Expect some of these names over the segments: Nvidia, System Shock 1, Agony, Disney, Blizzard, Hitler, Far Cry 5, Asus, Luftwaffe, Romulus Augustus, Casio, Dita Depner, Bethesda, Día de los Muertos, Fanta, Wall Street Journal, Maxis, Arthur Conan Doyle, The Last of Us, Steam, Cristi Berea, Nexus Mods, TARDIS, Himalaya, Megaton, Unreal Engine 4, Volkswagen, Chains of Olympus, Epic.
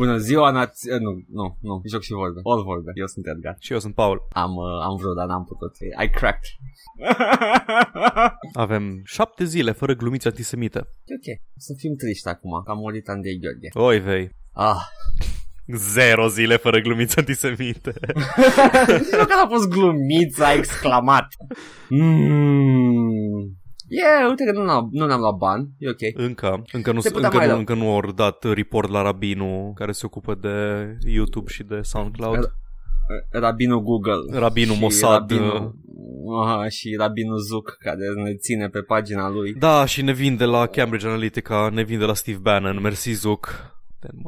Bună ziua nație... Nu, joc și vorbe. All vorbe. Eu sunt Edgar. Și eu sunt Paul. Am vrut, dar n-am putut. I cracked. Avem 7 zile fără glumiți antisemite. Ok, să fim triști acum, că a murit Andrei Gheorghe. Oi vei. Ah... 0 zile fără glumițe antisemite. Nu că n-a fost glumița, a exclamat. Yeah, uite că nu ne-am luat bani. E ok. Încă nu au dat report la rabinul care se ocupă de YouTube și de SoundCloud. Rabinul Google, rabinul Mossad, și rabinul Zuc, care ne ține pe pagina lui. Da, și ne vinde la Cambridge Analytica, ne vinde la Steve Bannon. Mersi, Zuc.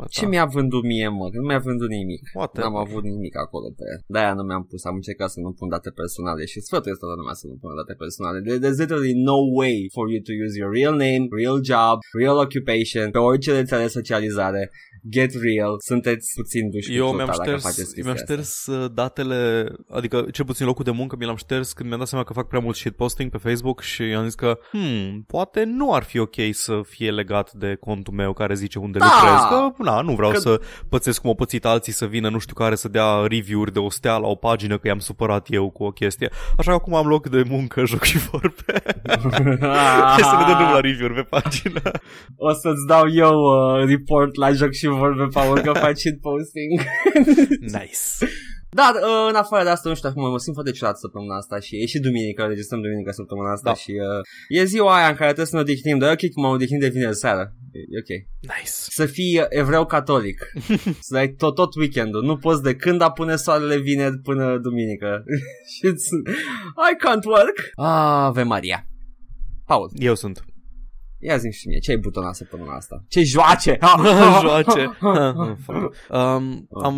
Ce mi-a vândut mie, mă? Nu mi-a vândut nimic. N-am avut nimic acolo pe ea. De-aia nu mi-am pus. Am încercat să nu pun date personale. Și sfătul este la lumea să nu pun date personale. There's literally no way for you to use your real name, real job, real occupation pe orice rețele de socializare. Get real. Sunteți puțin duși. Eu mi-am șters datele. Adică cel puțin locul de muncă mi l-am șters când mi-am dat seama că fac prea mult shitposting pe Facebook. Și am zis că poate nu ar fi ok să fie legat de contul meu care zice unde lucrez. Că nu vreau să pățesc cum o pățit alții, să vină nu știu care să dea review-uri de o stea la o pagină că i-am supărat eu cu o chestie. Așa că acum am loc de muncă, joc și vorbe. Și să ne dăm la review-uri pe pagină. O să-ți dau eu report la joc și vorbe, Paul, că faci shitposting. Nice. Dar în afară de asta, nu știu, acum mă simt foarte ciudat săptămâna asta și e și duminică, registrăm duminică săptămâna asta, da. Și e ziua aia în care trebuie să ne odihnim, dar ok, cum am odihnit de vineri seara. E ok. Nice. Să fii evreu catolic, să dai tot weekendul, nu poți de când apune soarele vineri până duminică. I can't work. Ave Maria. Paul. Eu sunt. Ia zi-mi și mie, ce ai butonat săptămâna asta? Ce joace? Joace.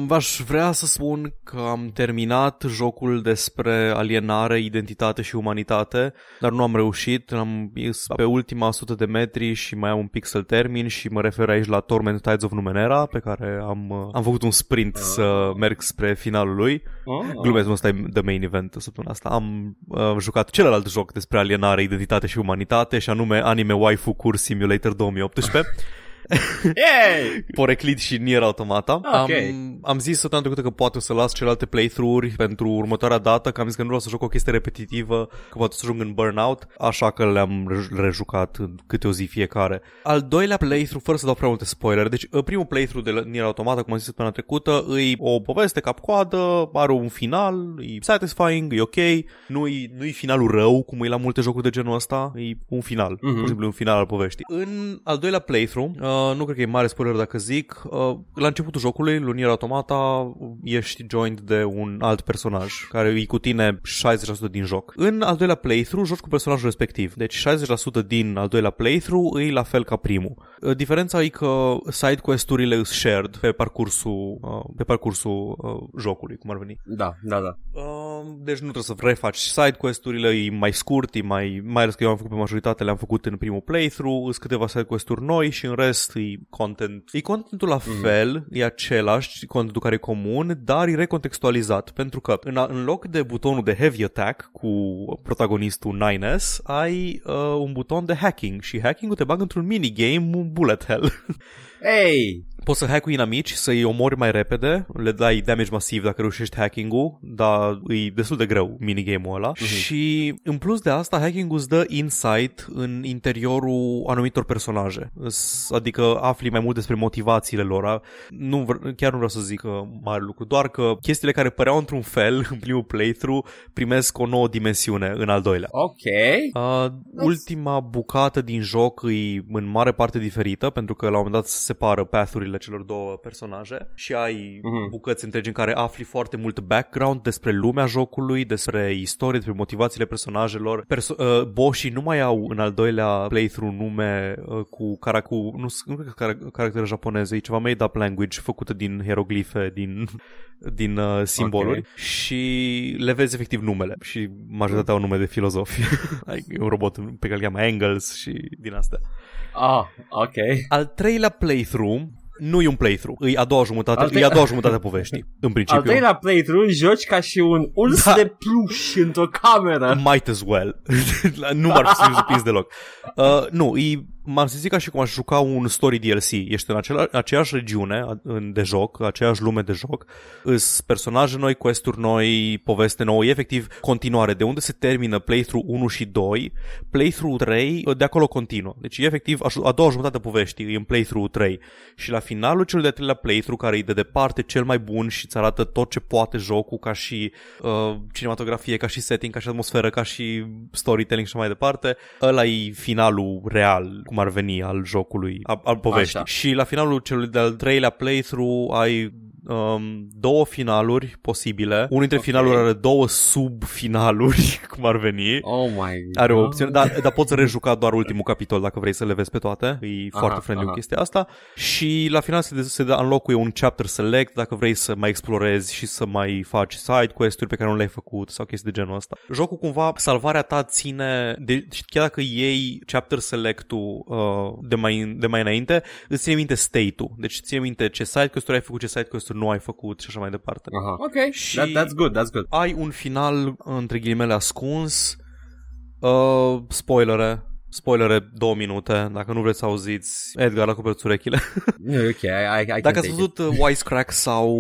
Aș vrea să spun că am terminat jocul despre alienare, identitate și umanitate, dar nu am reușit. Am pe ultima 100 de metri și mai am un pic să-l termin și mă refer aici la Torment Tides of Numenera, pe care am făcut un sprint să merg spre finalul lui. Glumesc, ăsta e the main event săptămâna asta. Am jucat celălalt joc despre alienare, identitate și umanitate, și anume Anime Waifu Cur Simulator 2018. Poreclit și Nier Automata. Okay. Am zis săptămâna trecută că poate o să las celelalte playthrough-uri pentru următoarea dată, că am zis că nu vreau să joc o chestie repetitivă, că poate să ajung în burnout, așa că le-am rejucat câte o zi fiecare. Al doilea playthrough, fără să dau prea multe spoilere, deci primul playthrough de Nier Automata, cum am zis săptămâna trecută, e o poveste cap-coadă, are un final, e satisfying, e ok, nu-i finalul rău, cum e la multe jocuri de genul ăsta, e un final, pur și simplu un final al poveștii. În al doilea playthrough, nu cred că e mare spoiler dacă zic, la începutul jocului, lui Nier Automata, ești joined de un alt personaj care e cu tine 60% din joc. În al doilea playthrough joci cu personajul respectiv, deci 60% din al doilea playthrough e la fel ca primul. Diferența e că side quest-urile sunt shared pe parcursul jocului, cum ar veni. Da. Deci nu trebuie să refaci side quest-urile, e mai scurt, mai ales că eu am făcut pe majoritate, le-am făcut în primul playthrough, sunt câteva side quest-uri noi și în rest e contentul la fel, e același, contentul care e comun, dar e recontextualizat, pentru că în loc de butonul de heavy attack cu protagonistul 9S, ai un buton de hacking și hacking-ul te bagă într-un minigame, un bullet hell. Hey! Poți să hack-ui inamici, să-i omori mai repede, le dai damage masiv dacă reușești hacking-ul, dar e destul de greu minigame-ul ăla. Și în plus de asta, hacking-ul îți dă insight în interiorul anumitor personaje, adică afli mai mult despre motivațiile lor. Chiar nu vreau să zic mare lucru, doar că chestiile care păreau într-un fel în primul playthrough primesc o nouă dimensiune în al doilea. Ok. Ultima bucată din joc e în mare parte diferită, pentru că la un moment dat se separă path-urile celor două personaje și ai bucăți întregi în care afli foarte mult background despre lumea jocului, despre istorie, despre motivațiile personajelor. Bossii nu mai au în al doilea playthrough nume cu caractere japoneze, e ceva made-up language făcută din hieroglife, din simboluri. Okay. Și le vezi efectiv numele și majoritatea au nume de filozofi. Ai un robot pe care îl cheamă Engels și din astea. Ah, ok. Al treilea playthrough nu e un playthrough, e a doua jumătate, e a doua jumătate a poveștii, în principiu. Al doilea playthrough joci ca și un urs de pluș într-o cameră. Might as well. Nu m-ar fi surprins deloc. Nu, m-am simțit ca și cum aș juca un story DLC. Ești în aceeași regiune de joc, aceeași lume de joc. Îs personaje noi, quest-uri noi, poveste nouă. E efectiv continuare. De unde se termină playthrough 1 și 2, playthrough 3 de acolo continuă. Deci e efectiv a doua jumătate a poveștii e în playthrough 3. Și la finalul celui de-a treilea playthrough, care e de departe cel mai bun și îți arată tot ce poate jocul, ca și cinematografie, ca și setting, ca și atmosferă, ca și storytelling și mai departe, ăla e finalul real, cum ar veni, al jocului, al poveștii. Așa. Și la finalul celui de-al treilea playthrough ai două finaluri posibile. Unul dintre finaluri are două subfinaluri, cum ar veni. Oh my God. Are o opțiune, dar poți rejuca doar ultimul capitol dacă vrei să le vezi pe toate. E foarte friendly chestia asta. Și la final se înlocuie un chapter select dacă vrei să mai explorezi și să mai faci side quest-uri pe care nu le-ai făcut sau chestii de genul ăsta. Jocul cumva, salvarea ta ține de, chiar dacă iei chapter select-ul de mai înainte, îți ține minte state-ul. Deci ține minte ce side quest-uri ai făcut, ce side quest-uri nu ai făcut și așa mai departe. Aha. Ok, și that's good. Ai un final între ghilimele ascuns. Spoilere 2 minute, dacă nu vreți să auziți. Edgar, acoperiți urechile. Ok, I dacă ați văzut Wisecrack sau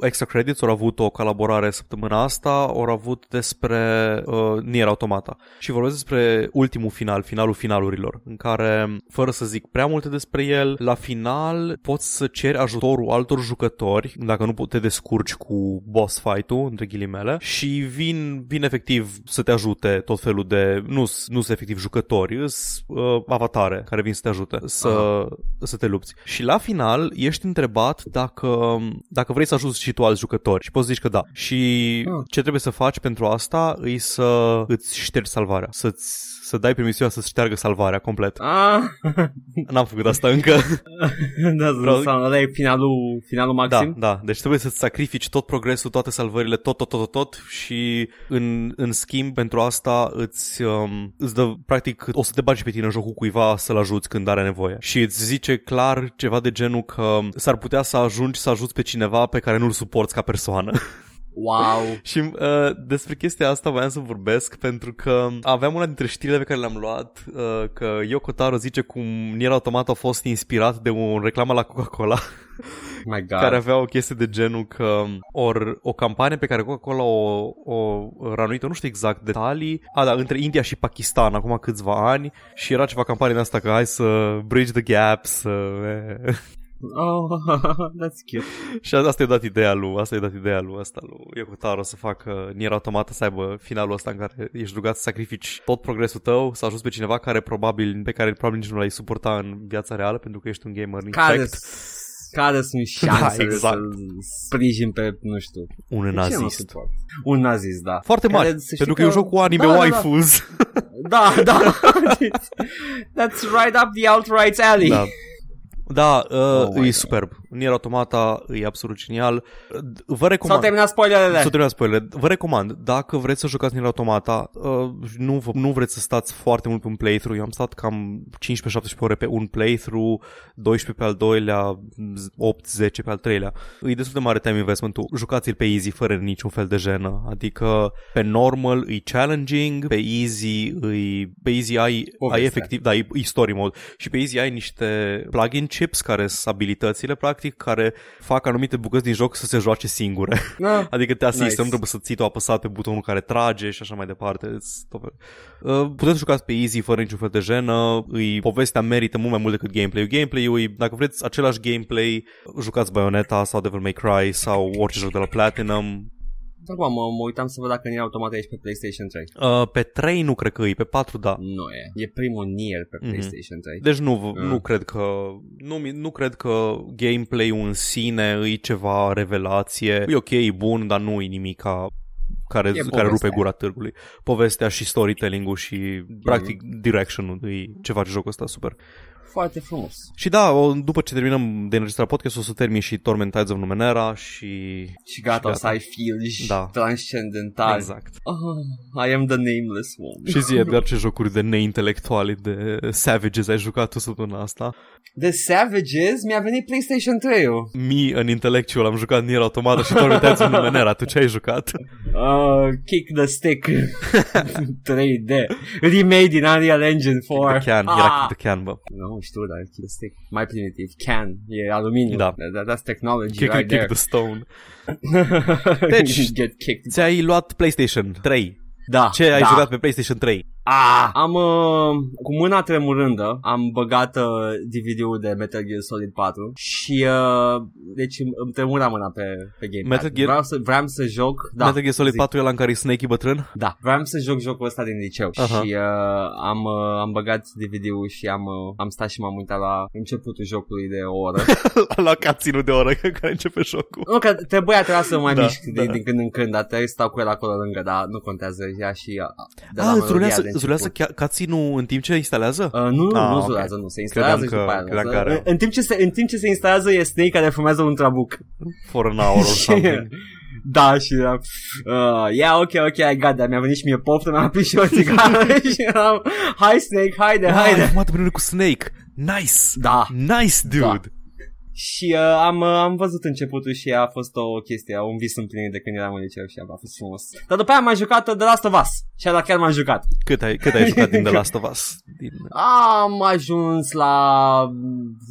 Extra Credits, au avut o colaborare săptămâna asta, au avut despre Nier Automata. Și vorbesc despre ultimul final, finalul finalurilor, în care, fără să zic prea multe despre el, la final poți să ceri ajutorul altor jucători, dacă nu te descurci cu boss fight-ul, între ghilimele, și vin efectiv să te ajute tot felul de... Nu sunt efectiv jucători, avatare care vin să te ajute să te lupți. Și la final ești întrebat dacă vrei să ajuți și tu alți jucători și poți să zici că da. Și ce trebuie să faci pentru asta e să îți ștergi salvarea, să dai permisiunea să șteargă salvarea complet. N-am făcut asta încă. Ăla e finalul maxim? Da. Deci trebuie să-ți sacrifici tot progresul, toate salvările, tot și în schimb pentru asta îți dă practic, o să te bagi pe tine în jocul cuiva să-l ajuți când are nevoie. Și îți zice clar ceva de genul că s-ar putea să ajungi să ajuți pe cineva pe care nu-l suporți ca persoană. Wow. Și despre chestia asta voiam să vorbesc, pentru că aveam una dintre știrile pe care le-am luat, că Yoko Taro zice cum Nier Automata a fost inspirat de o reclamă la Coca-Cola. My God. Care avea o chestie de genul că o campanie pe care Coca-Cola o ranuită, nu știu exact detalii, între India și Pakistan acum câțiva ani, și era ceva campanie de asta că hai să bridge the gap, să... Oh, that's cute. Și asta i-a dat ideea lui asta lui Yoko Taro, să facă Nier Automata să aibă finalul ăsta în care ești rugat să sacrifici tot progresul tău, să ajuți pe cineva pe care probabil nici nu l-ai suporta în viața reală, pentru că ești un gamer infect. Care sunt șansele să-l sprijin pe, nu știu, un nazist. Un nazist, da. Foarte mare, pentru că e un joc cu anime waifus. Da. That's right up the alt-right alley. Da. Da, e superb. Nier Automata e absolut genial. Vă recomand. S-au terminat spoilerele. Vă recomand, dacă vreți să jucați Nier Automata, nu vreți să stați foarte mult pe un playthrough. Eu am stat cam 15-17 ore pe un playthrough, 12 pe al doilea, 8-10 pe al treilea. E destul de mare time investment-ul. Jucați-l pe easy, fără niciun fel de jenă. Adică pe normal e challenging, pe easy ai efectiv, da, e story mode. Și pe easy ai niște plugins chips care sunt abilitățile, practic, care fac anumite bucăți din joc să se joace singure. Adică te asistă, nice. Nu trebuie să ții tu apăsat pe butonul care trage și așa mai departe. Puteți jucați pe easy, fără niciun fel de jenă. Povestea merită mult mai mult decât gameplay-ul. Gameplay-ul, dacă vreți același gameplay, jucați Bayonetta sau Devil May Cry sau orice joc de la Platinum. Acum mă uitam să văd dacă Nier Automata ești pe PlayStation 3. Pe 3 nu cred că e, pe 4 da. Nu e. E primul Nier pe PlayStation 3. Deci nu cred că nu cred că gameplay-ul în sine e ceva revelație. E ok, e bun, dar nu e nimic care rupe gura târgului. Povestea și storytelling-ul și practic direction-ul e ceva de jocul ăsta super. Foarte frumos. Și da, după ce terminăm de înregistrat podcast, o să termin și Torment Tides of Numenera și gata, o să ai filgi transcendental. Exact. Oh, I am the nameless one. Și zi, doar ce jocuri de neintelectuali, de Savages ai jucat tu săptămâna asta? De Savages? Mi-a venit PlayStation 3-ul. Me, an intellectual, am jucat Nier Automata și Torment Tides of Numenera. Tu ce ai jucat? Kick the Stick 3D remade din Unreal Engine 4. Kick the Can, era Kick the Can, bă. Nu știu, dar Kick the Stick mai primitiv. Can, e aluminiu, da. That's technology kick, right there. Kick the stone. Deci, ți-ai luat PlayStation 3. Da. Ce ai jucat pe PlayStation 3? Am cu mâna tremurândă am băgat DVD-ul de Metal Gear Solid 4 și deci îmi tremura mâna pe gamepad. Vreau să joc, da. Metal Gear Solid 4 e ăla în care e Snake-i bătrân? Da. Vreau să joc jocul ăsta din liceu. Uh-huh. Și am băgat DVD-ul și am stat și m-am uitat la începutul jocului de o oră. La cutscene-ul de o oră care începe jocul. Nu, că trebuia să mai mișc din când în când, dar trebuie să stau cu el acolo lângă, dar nu contează ea și de la melodie. Zulează cutscene-ul în timp ce instalează? Nu zulează, okay. Nu, se instalează și după aia. În timp ce se instalează e Snake care fumează un trabuc. For an hour or something. Da, și yeah, ok, I got that. Mi-a venit și mie poftă, mi-am prins și o țigară și am hai Snake, haide. Am fumat împreună cu Snake. Nice. Da. Nice, dude. Da. Și am văzut începutul și a fost o chestie, un vis împlinit de când eram în liceu și a fost frumos. Dar după aia m-am jucat The Last of Us și chiar m-am jucat. Cât ai jucat din The Last of Us? Am ajuns la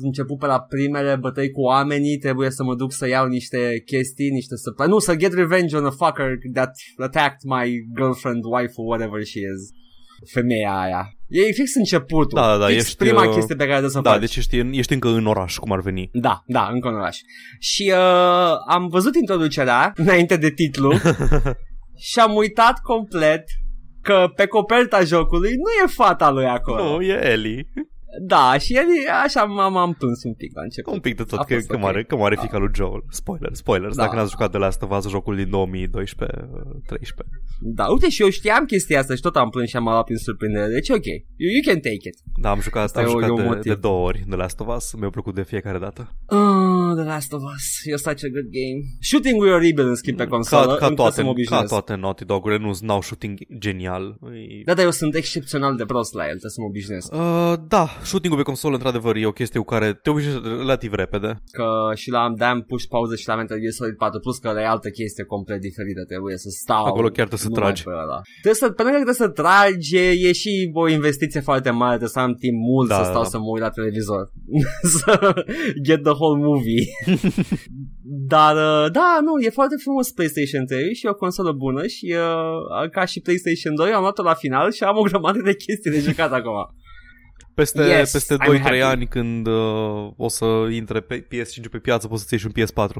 început pe la primele bătăi cu oamenii, trebuie să mă duc să iau niște chestii, să get revenge on a fucker that attacked my girlfriend, wife or whatever she is. Femeia aia. E fix începutul. Da, fix ești prima chestie pe care trebuie să faci. Da, deci ești încă în oraș, cum ar veni. Da, încă în oraș. Și am văzut introducerea înainte de titlu și am uitat complet că pe coperta jocului nu e fata lui acolo. Nu, e Ellie. Da, și Ellie, așa m-am plâns un pic la început. Un pic de tot, că moare fica lui Joel. Spoiler, da. Dacă n-ați jucat de la asta, v-ați jocul din 2012-13. Da, uite, și eu știam chestia asta și tot am plâns și am luat prin surprindere. Deci ok, you can take it. Da, am jucat asta, am jucat de 2 ori de Last of Us, mi-a plăcut de fiecare dată. The Last of Us, you're such a good game. Shooting e oribil, în schimb, pe consolă. Ca toate Naughty Dog-urile n-au shooting genial. Da, eu sunt excepțional de prost la el, trebuie să mă obișnuiesc. Da, shooting-ul pe consolă, într-adevăr, e o chestie cu care te obișnuiești relativ repede. Că și la am push pauză și la Metal Gear Solid 4 Plus, că e altă chestie complet diferită, trebuie să stau. Acolo chiar trebuie să tragi. Pentru că trebuie să tragi, e și o investiție foarte mare, trebuie să am timp mult să stau să mă uit la televizor. Get the whole movie. Dar, da, nu, e foarte frumos PlayStation 3 și e o consolă bună și ca și PlayStation 2 am luat-o la final și am o grămadă de chestii de jucat acum. Peste 2-3 ani când o să intre PS5 pe piață, poți să-ți iei și un PS4.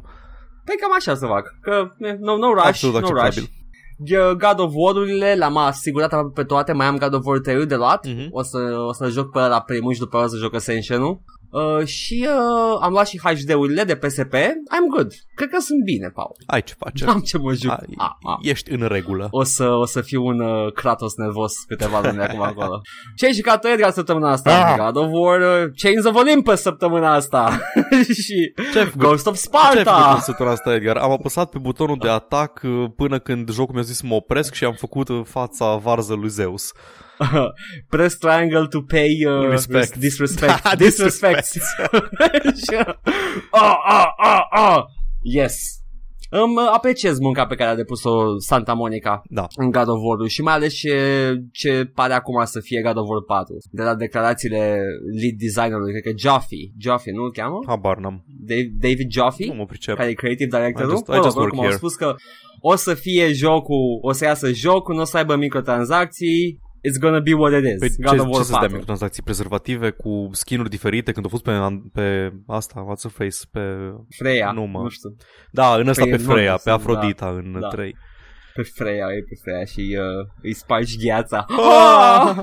Păi cam așa să fac, că no rush. Absolut acceptabil. God of War-urile le-am asigurat pe toate, mai am God of War 3 de luat, mm-hmm. o să joc pe la primul și după aia o să joc Ascension-ul. Și am luat și HD-urile de PSP. I'm good. Cred că sunt bine, Paul. Ai ce face. Am ce mă juc. Ești în regulă. O să fiu un Kratos nervos câteva luni acum acolo. Ce ai jucat tu, Edgar, săptămâna asta? God of War, Chains of Olympus săptămâna asta. Și Ghost of Sparta. Asta, Edgar? Am apăsat pe butonul de atac până când jocul mi-a zis să mă opresc și am făcut fața varză lui Zeus. Press triangle to pay respect. Disrespect. Da, disrespect. Yes. Apreciez munca pe care a depus-o Santa Monica în God of War și mai ales ce pare acum să fie God of War 4. De la declarațiile lead designerului, cred că Jaffe, nu-l cheamă? Habar n-am. David Jaffe, care e creative directorul. Cum au spus că o să iasă jocul, nu o să aibă microtransacții. It's gonna be what it is. Păi ce să-ți dea microtransacții? Prezervative cu skin-uri diferite? Când a fost pe asta, what's the face? Pe Freya, nu știu. Da, în ăsta pe Freya, pe Afrodita, în 3. Pe Freya și îi spargi gheața. Oh!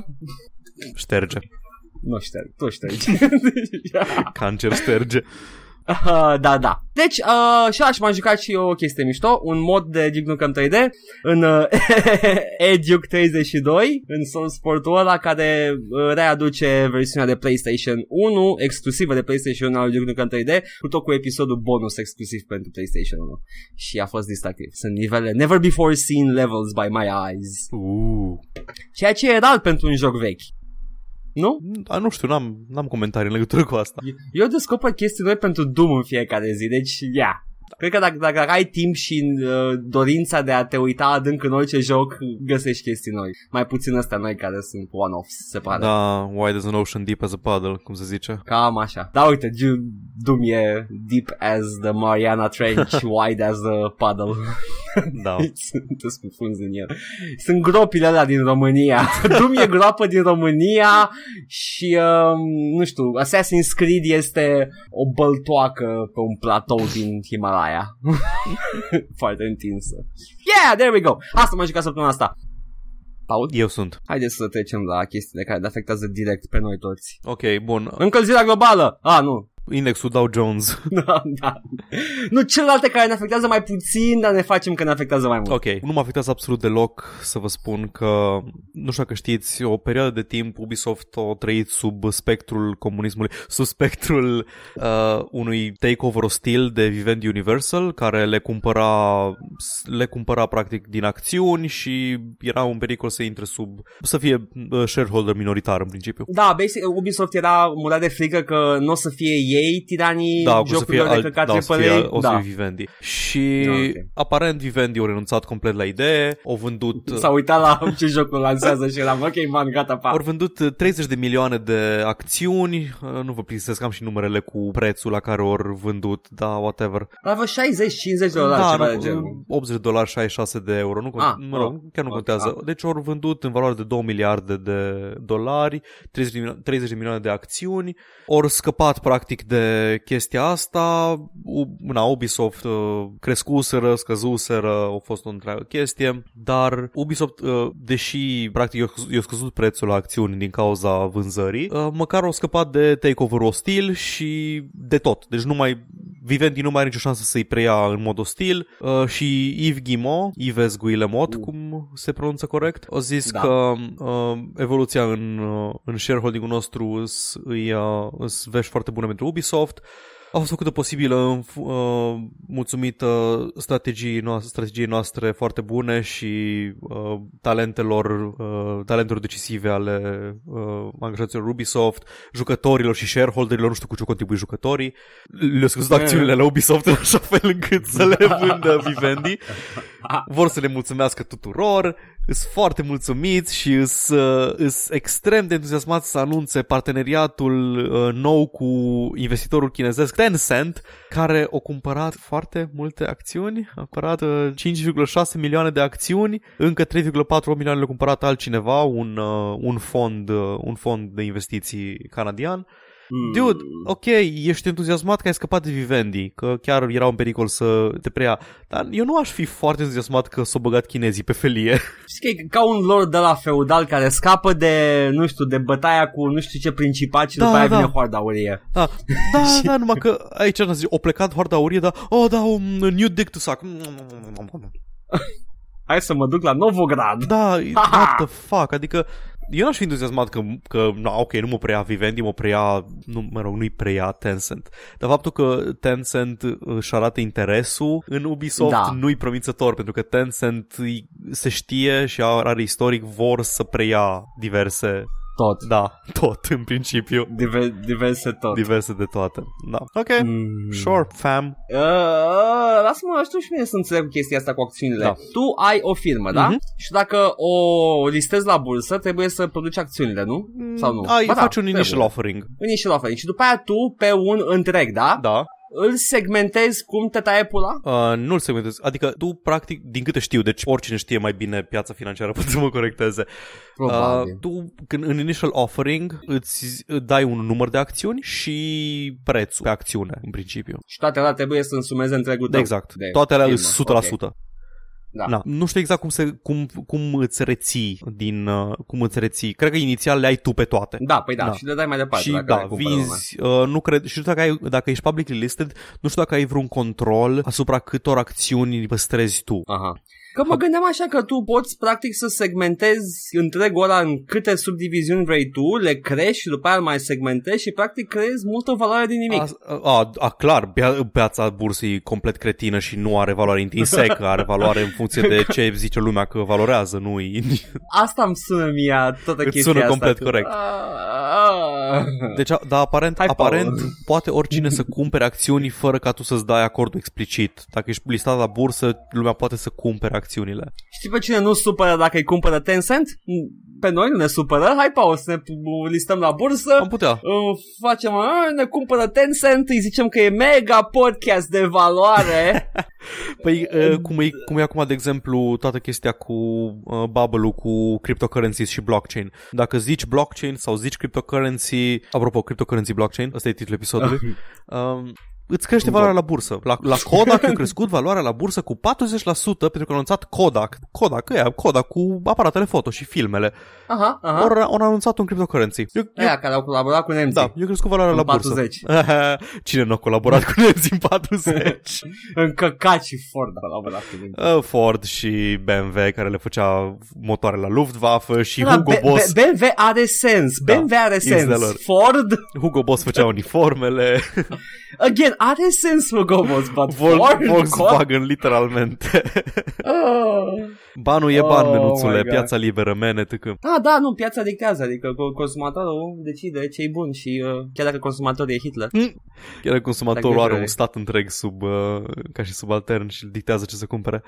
Șterge. Nu șterge, tu ștergi. Cancer șterge. Da, da. Deci, și aș mai jucat și eu o chestie mișto, un mod de Duke Nukem 3D în Duke 32, în Soulsport-ul ăla care readuce versiunea de PlayStation 1, exclusivă de PlayStation 1 al Duke Nukem 3D, cu tot cu episodul bonus exclusiv pentru PlayStation 1. Și a fost distractiv. Sunt nivele never before seen levels by my eyes. Ceea ce e rar pentru un joc vechi. Nu? A, nu știu, n-am comentarii în legătură cu asta. Eu descoper chestii noi pentru Doom în fiecare zi, deci ia. Yeah. Cred că dacă ai timp și dorința de a te uita adânc în orice joc, găsești chestii noi. Mai puțin astea noi care sunt one-offs, se pare. Da, wide as an ocean, deep as a puddle, cum se zice. Cam așa. Da, uite, Doom e deep as the Mariana Trench, wide as a puddle. Da. Sunteți confunzi în el. Sunt gropile alea din România. Doom e groapă din România și, nu știu, Assassin's Creed este o băltoacă pe un platou din Himalaya. Aia. Foarte întinsă. Yeah, there we go. Asta m-am jucat săptămâna asta. Paul? Eu sunt. Haideți să trecem la chestiile care ne afectează direct pe noi toți. Ok, bun. Încălzirea globală. Ah, nu. Indexul Dow Jones. Da, da. Nu, celelalte care ne afectează mai puțin, dar ne facem că ne afectează mai mult. Ok, nu mă afectează absolut deloc, să vă spun că, nu știu dacă știți, o perioadă de timp Ubisoft a trăit sub spectrul comunismului, sub spectrul unui takeover ostil de Vivendi Universal, care le cumpăra practic din acțiuni și era un pericol să intre să fie shareholder minoritar în principiu. Da, basic, Ubisoft era murat de frică că nu o să fie ei tiranii jocurilor de căcate pe ei. O să fie Vivendi. Și okay. Aparent Vivendi a renunțat complet la idee, au vândut... S-a uitat la ce jocul lansează și eram, ok, man, gata, pa. Au vândut 30 de milioane de acțiuni, nu vă plisesc, am și numerele cu prețul la care au vândut, da, whatever. La vreo $60-$50, da, ceva de genul. $80, €66, nu chiar nu contează. Deci au vândut în valoare de $2 miliarde, 30 de milioane de acțiuni, au scăpat practic de chestia asta. Ubisoft crescuseră, scăzuseră, a fost o întreagă chestie, dar Ubisoft, deși practic i-a scăzut prețul la acțiuni din cauza vânzării, măcar au scăpat de takeover-ul ostil și de tot. Deci Vivendi nu mai are nicio șansă să-i preia în mod ostil și Yves Guillemot, cum se pronunță corect, a zis că evoluția în shareholding-ul nostru îți vești foarte bună pentru Ubisoft. A fost făcută posibilă mulțumită strategiei noastre foarte bune și talentelor decisive ale angajaților Ubisoft, jucătorilor și shareholderilor, nu știu cu ce contribuie jucătorii. Le-au scăzut acțiunile la Ubisoft în așa fel încât să le vândă Vivendi. Vor să le mulțumească tuturor. Sunt foarte mulțumiți și sunt extrem de entuziasmați să anunțe parteneriatul nou cu investitorul chinezesc Tencent, care a cumpărat foarte multe acțiuni, a cumpărat 5,6 milioane de acțiuni, încă 3,4 milioane le-a cumpărat altcineva, un fond de investiții canadian. Dude, ok, ești entuziasmat că ai scăpat de Vivendi, că chiar era un pericol să te preia, dar eu nu aș fi foarte entuziasmat că s-au băgat chinezii pe felie. Știi că e ca un lord de la feudal care scapă de, nu știu, de bătaia cu nu știu ce principat și după aia vine Hoarda Aurie. Da, da, numai că aici n-a zis, o plecat Hoarda Aurie, dar, oh, da, un new dick to suck. Hai să mă duc la Novograd. Da, what the fuck, adică... Eu n-aș fi entuziasmat că nu mă preia Vivendi, nu-i preia Tencent. Dar faptul că Tencent își arată interesul în Ubisoft nu-i promițător, pentru că Tencent se știe și are istoric, vor să preia diverse... Tot. Da, tot în principiu. Diverse tot. Diverse de toate. Da. Ok, sure, fam. Lasă-mă, știu și mine să înțeleg chestia asta cu acțiunile. Da. Tu ai o firmă, da? Mm-hmm. Și dacă o listezi la bursă, trebuie să produci acțiunile, nu? Sau nu? Faci un initial offering. Și după aia tu, pe un întreg, da? Da. Îl segmentezi cum te taie pula? Nu-l segmentezi. Adică tu, practic, din câte știu, deci oricine știe mai bine piața financiară, poate să mă corecteze. Tu, când în initial offering, îți dai un număr de acțiuni și prețul pe acțiune, în principiu. Și toate alea trebuie să însumeze întregul tău. Exact. Toate alea sunt 100%. Okay. Da. Da. Nu știu exact cum îți reții din cum îți reții. Cred că inițial le ai tu pe toate. Da, păi da, da. Și le dai mai departe. Și dacă da, vinzi, nu cred. Și dacă ești public listed, nu știu dacă ai vreun control asupra câtor acțiuni păstrezi tu. Aha. Că mă gândeam așa că tu poți practic să segmentezi întregul ăla în câte subdiviziuni vrei tu, le crești și după aia mai segmentezi și practic creezi multă valoare din nimic. Clar, piața bursei e complet cretină și nu are valoare intrinsec, are valoare în funcție de ce zice lumea că valorează, nu. Asta îmi sună mie toată chestia asta. Sună complet corect. Deci, dar aparent poate oricine să cumpere acțiuni fără ca tu să-ți dai acordul explicit. Dacă ești listat la bursă, lumea poate să cumpere acțiunile. Știi pe cine nu supără dacă îi cumpără Tencent? Pe noi nu ne supără. Hai, Paul, să ne listăm la bursă. Am putea. Facem, ne cumpără Tencent, îi zicem că e mega podcast de valoare. Păi cum e acum, de exemplu, toată chestia cu bubble-ul, cu cryptocurrencies și blockchain. Dacă zici blockchain sau zici cryptocurrency, apropo, cryptocurrency blockchain, ăsta e titlul episodului, îți crește valoarea la bursă. La Kodak a crescut valoarea la bursă cu 40% pentru că a anunțat Kodak cu aparatele foto și filmele. Aha. Or anunțat un cryptocurrency. Aia care au colaborat cu nemții. Da, eu crescut valoarea la bursă. 40%. Cine nu a colaborat cu nemții în 40? Încăcat și Ford a colaborat cu nemții. Ford și BMW care le făcea motoare la Luftwaffe și Hugo Boss. BMW are sens. Da, BMW are sens. Ford? Hugo Boss făcea uniformele. Again, are sens Lugobos, but Volkswagen, literalmente. Banul e ban, menuțule, piața liberă, mene, tăcă. Da, nu, piața dictează, adică consumatorul decide ce-i bun și chiar dacă consumatorul e Hitler. Chiar dacă consumatorul are un stat întreg sub, ca și subaltern și dictează ce să cumpere.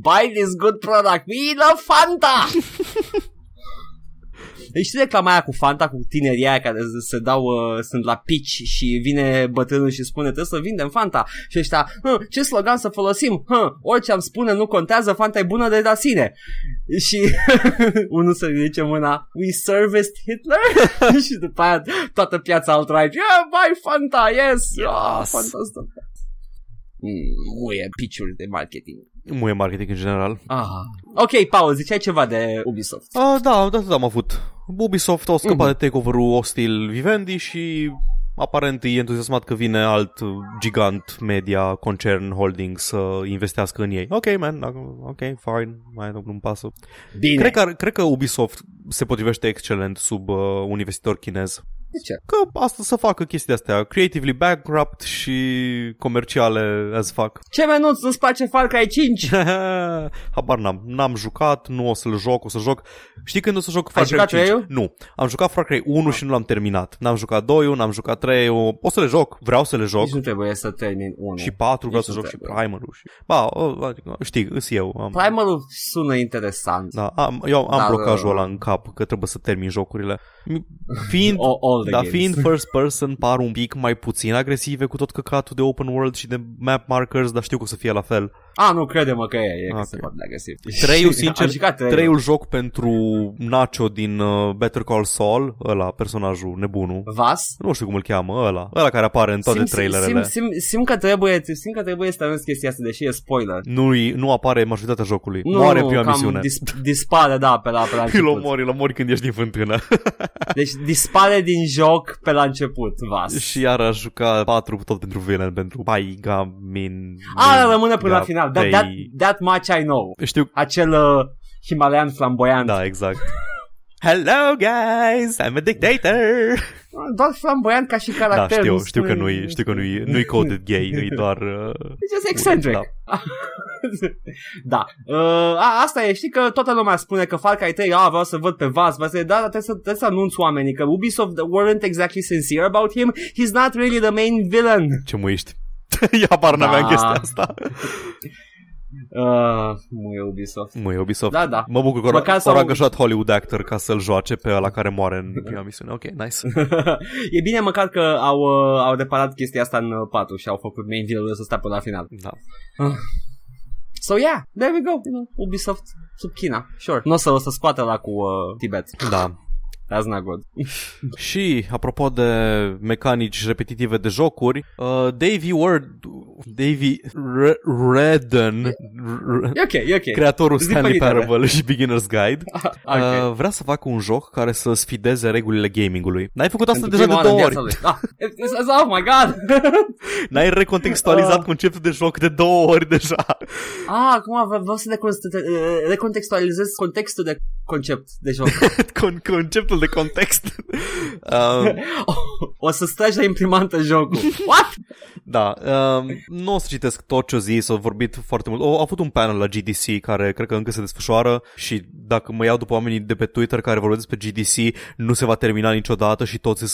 Buy this good product, we love Fanta! Deci știi reclama aia cu Fanta, cu tinerii aia care se dau, sunt la pici și vine bătrânul și spune trebuie să vindem Fanta. Și ăștia, ce slogan să folosim? Orice am spune nu contează, Fanta e bună de la sine. Și unul să ridice mâna, we serviced Hitler? Și după aia toată piața alt-right, yeah, buy Fanta, yes. Fanta asta. Muie piciul de marketing. Muie marketing în general. Aha. Ok, Paul, ziceai ceva de Ubisoft. Da, am avut. Ubisoft a scăpat de takeover-ul ostil Vivendi și aparent e entuziasmat că vine alt gigant media concern holding să investească în ei. Ok, man, ok, fine, mai dau un pas. Bine. Cred că Ubisoft se potrivește excelent sub un investitor chinez. De ce? Că asta să facă chestia astea, creatively bankrupt și comerciale as fuck. Ce menuți, nu-ți place Far Cry 5? Habar n-am jucat, nu o să-l joc, o să joc. Știi când o să joc Far Cry 5? Eu? Nu, am jucat Far Cry 1 și nu l-am terminat. N-am jucat 2-ul, n-am jucat 3-ul, o să le joc, vreau să le joc. Nici nu trebuie să termin 1. Și 4 vreau să joc și Primal-ul. Și... știi, îs eu. Primal-ul sună interesant. Da, eu am blocajul ăla în cap că trebuie să termin jocurile. Fiind first person, par un pic mai puțin agresive cu tot căcatul de open world și de map markers, dar știu că o să fie la fel. Nu, crede-mă că e că se poate agresiv. Treiul, sincer, treiul joc pentru Nacho din Better Call Saul, ăla, personajul nebunul. Vas? Nu știu cum îl cheamă, ăla care apare în toate trailerele. Simt că trebuie să anunț chestia asta, deși e spoiler. Nu apare majoritatea jocului. Moare prima misiune. Dispare, da, pe la început. Îl omori când ești din fântână. Deci dispare din joc pe la început, Vas. Și iară a jucat 4 tot pentru Villain, pentru Baiga Min. Rămâne până la final. That much I know. Știu. Acel Himalayan flamboyant. Da, exact. Hello guys, I'm a dictator. Doar flamboyant ca și caracter. Da, știu că nu-i coded gay, e doar... It's just eccentric. Da. Asta e, știi că toată lumea spune că Far Cry 3, vreau să văd pe Vas, dar trebuie să anunț oamenii că Ubisoft weren't exactly sincere about him. He's not really the main villain. Ce muiești? Iar n-aveam chestia asta. Ubisoft. Da. Mă bucur că au angajat Hollywood actor ca să-l joace pe ăla care moare în prima misiune. Ok, nice. E bine măcar că au reparat chestia asta în 4 și au făcut main villain-ul să stea până la final. Da. So yeah, there we go. Ubisoft sub China. Sure. Nu o să scoată ăla cu Tibet. Da. That's not good. Și, apropo de mecanici repetitive de jocuri, Davey Redden, okay. Creatorul Stanley Parable și Beginner's Guide, okay, vrea să facă un joc care să sfideze regulile gamingului. N-ai făcut asta deja de 2 ori. Oh my god! N-ai recontextualizat conceptul de joc de 2 ori deja. Acum vreau să recontextualizez contextul de concept de joc. Conceptul de context. O să stai la imprimantă jocul. What? Da, nu o să citesc tot ce-o zis, au vorbit foarte mult. Au avut un panel la GDC care cred că încă se desfășoară și dacă mă iau după oamenii de pe Twitter care vorbesc pe GDC, nu se va termina niciodată și toți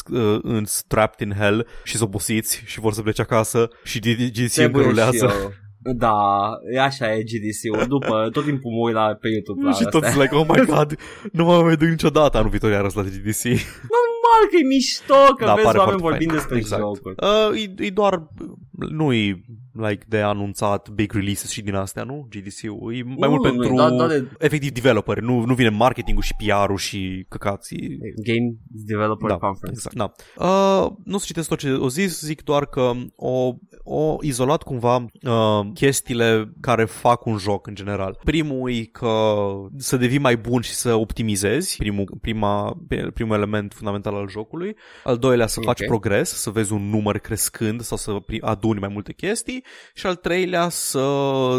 sunt trapped in hell și sunt obosiți și vor să plece acasă și GDC încă rulează. Da, așa e GDC-ul. După, tot timpul mă uit pe YouTube la și astea. Toți like, oh my god, nu mă mai duc niciodată anul viitor iarăs la GDC. Normal că e mișto, că da, vezi oameni vorbind despre jocuri. E doar, nu-i like de anunțat big releases și din astea, nu? GDC-ul e mai mult pentru efectiv developer, nu vine marketingul și PR-ul și căcații. Game Developer Conference. Exact, da. Nu se citesc tot ce o zis, zic doar că o izolat cumva chestiile care fac un joc în general. Primul e că să devii mai bun și să optimizezi, primul element fundamental al jocului. Al doilea, să faci progres, să vezi un număr crescând sau să aduni mai multe chestii. Și al treilea, să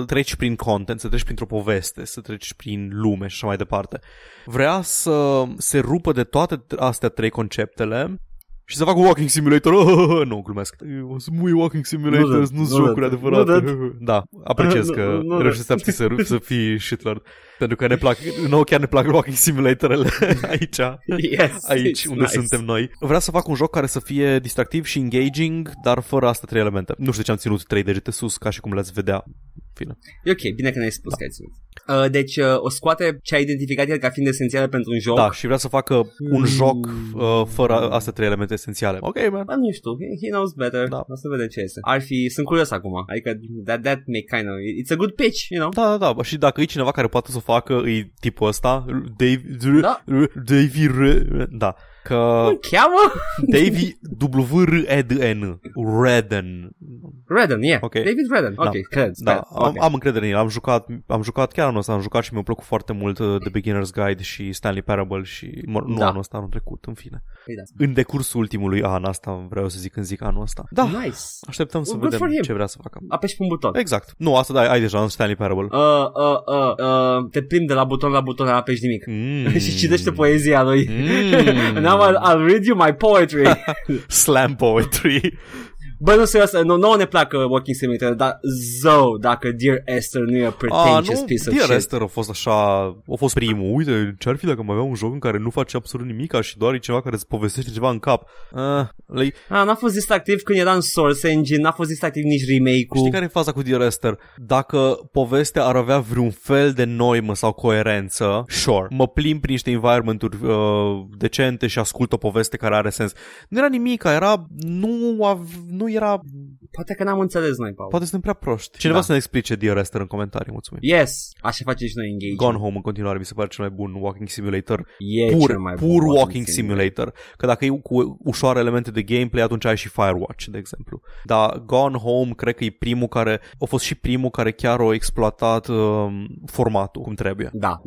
treci prin content, să treci printr-o poveste, să treci prin lume și așa mai departe. Vrea să se rupă de toate astea 3 conceptele și să fac un walking simulator. Nu, glumesc. Sunt mui walking simulators, nu sunt jocuri adevărate. Da, apreciez că reușești să fii shitlord. Pentru că ne plac, nouă chiar ne plac walking simulatorele aici unde suntem noi. Vreau să fac un joc care să fie distractiv și engaging, dar fără astea 3 elemente. Nu știu de ce am ținut 3 degete sus, ca și cum le-ați vedea. Fine. E ok, bine că ne-ai spus că ai ținut. Deci o scoate ce a identificat el ca fiind esențială pentru un joc. Da, și vrea să facă un joc fără astea 3 elemente esențiale. Ok, man. Nu știu, he knows better. Da. O să vedem ce este. Sunt curios acum. Adică that make kind of, it's a good pitch, you know? Da. Și dacă e cineva care poate să facă, e tipul ăsta, Davey, că îl cheamă Davey Redden, yeah. Okay. David Redden. Ok, da. Cred. Da. Am încredere în el. Am jucat chiar anul ăsta, am jucat și mi-a plăcut foarte mult The Beginner's Guide și Stanley Parable și anul ăsta, anul trecut, în fine. Da. În decursul ultimului an, asta vreau să zic, când zic anul ăsta. Da. Nice. Așteptăm să vedem ce vrea să facă. Apeși pe un buton. Exact. Nu, asta ai deja în Stanley Parable. Te plimbi de la buton la buton, apeși nimic. Și citește poezia lui. Now I'll read you my poetry. Slam poetry. Bă, nu serios, nouă ne placă walking simulator, dar dacă Dear Esther nu e pretentious piece of shit. Dear Esther a fost primul. Uite, ce-ar fi dacă mai avea un joc în care nu face absolut nimica și doar e ceva care îți povestește ceva în cap. N-a fost distractiv când era în Source Engine, n-a fost distractiv nici remake-ul. Știi care e faza cu Dear Esther? Dacă povestea ar avea vreun fel de noimă sau coerență, sure, mă plimb prin niște environment-uri decente și ascult o poveste care are sens. Nu era nimica, era... Poate că n-am înțeles noi, Paul. Poate suntem prea proști. Cineva să ne explice Dear Esther în comentarii, mulțumim. Yes, așa facem și noi engage. Gone Home în continuare mi se pare cel mai bun walking simulator. Pur walking simulator. Că dacă e cu ușoare elemente de gameplay, atunci ai și Firewatch, de exemplu. Dar Gone Home cred că e primul care... A fost și primul care chiar a exploatat formatul cum trebuie. Da.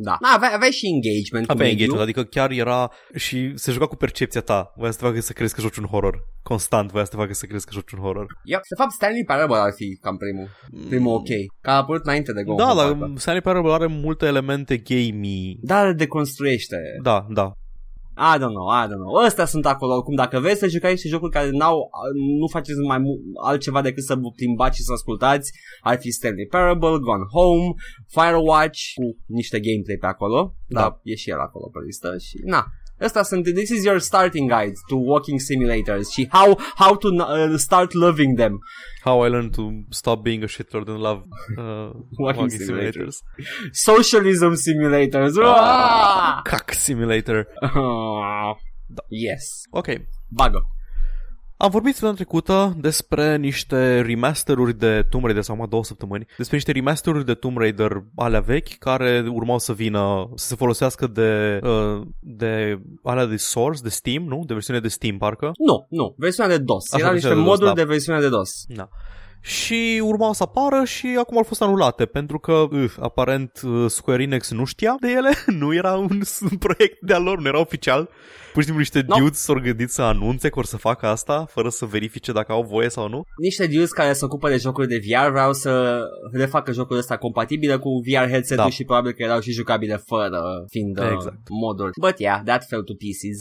Avea și engagement. Avea engagement, adică chiar era... Și se juca cu percepția ta. Voia să te facă să crezi că joci un horror. Constant voia să te facă să crezi că joci un horror. De fapt, Stanley Parable ar fi cam primul ok, că a apărut înainte de Go. Da, dar Stanley Parable are multe elemente gamey. Da, le deconstruiește. Da. I don't know. Ăstea sunt acolo oricum. Dacă vreți să jucați niște jocuri care nu faceți mai altceva decât să vă plimbați și să ascultați, ar fi Stanley Parable, Gone Home, Firewatch, cu niște gameplay pe acolo. Da, e și el acolo pe listă și ăsta sunt, this is your starting guide to walking simulators și how to start loving them. How I learned to stop being a shitlord and love walking simulators. Socialism simulators. Cack simulator. Yes. Ok. Bagă. Am vorbit săptămâna trecută despre niște remasteruri de Tomb Raider, sau mai 2 săptămâni, despre niște remasteruri de Tomb Raider alea vechi care urmau să vină, să se folosească de alea de Source, de Steam, nu? De versiune de Steam, parcă? Nu, versiunea de DOS. Era niște moduri de versiune de DOS. Da. Și urmau să apară și acum au fost anulate pentru că, aparent, Square Enix nu știa de ele, nu era un proiect de-al lor, nu era oficial. Pur și simplu niște dudes s-au gândit să anunțe că or să facă asta, fără să verifice dacă au voie sau nu. Niște dudes care se ocupă de jocuri de VR vreau să le facă jocul ăsta compatibilă cu VR headset-ul și probabil că erau și jucabile fără, fiind modul. But yeah, that fell to pieces.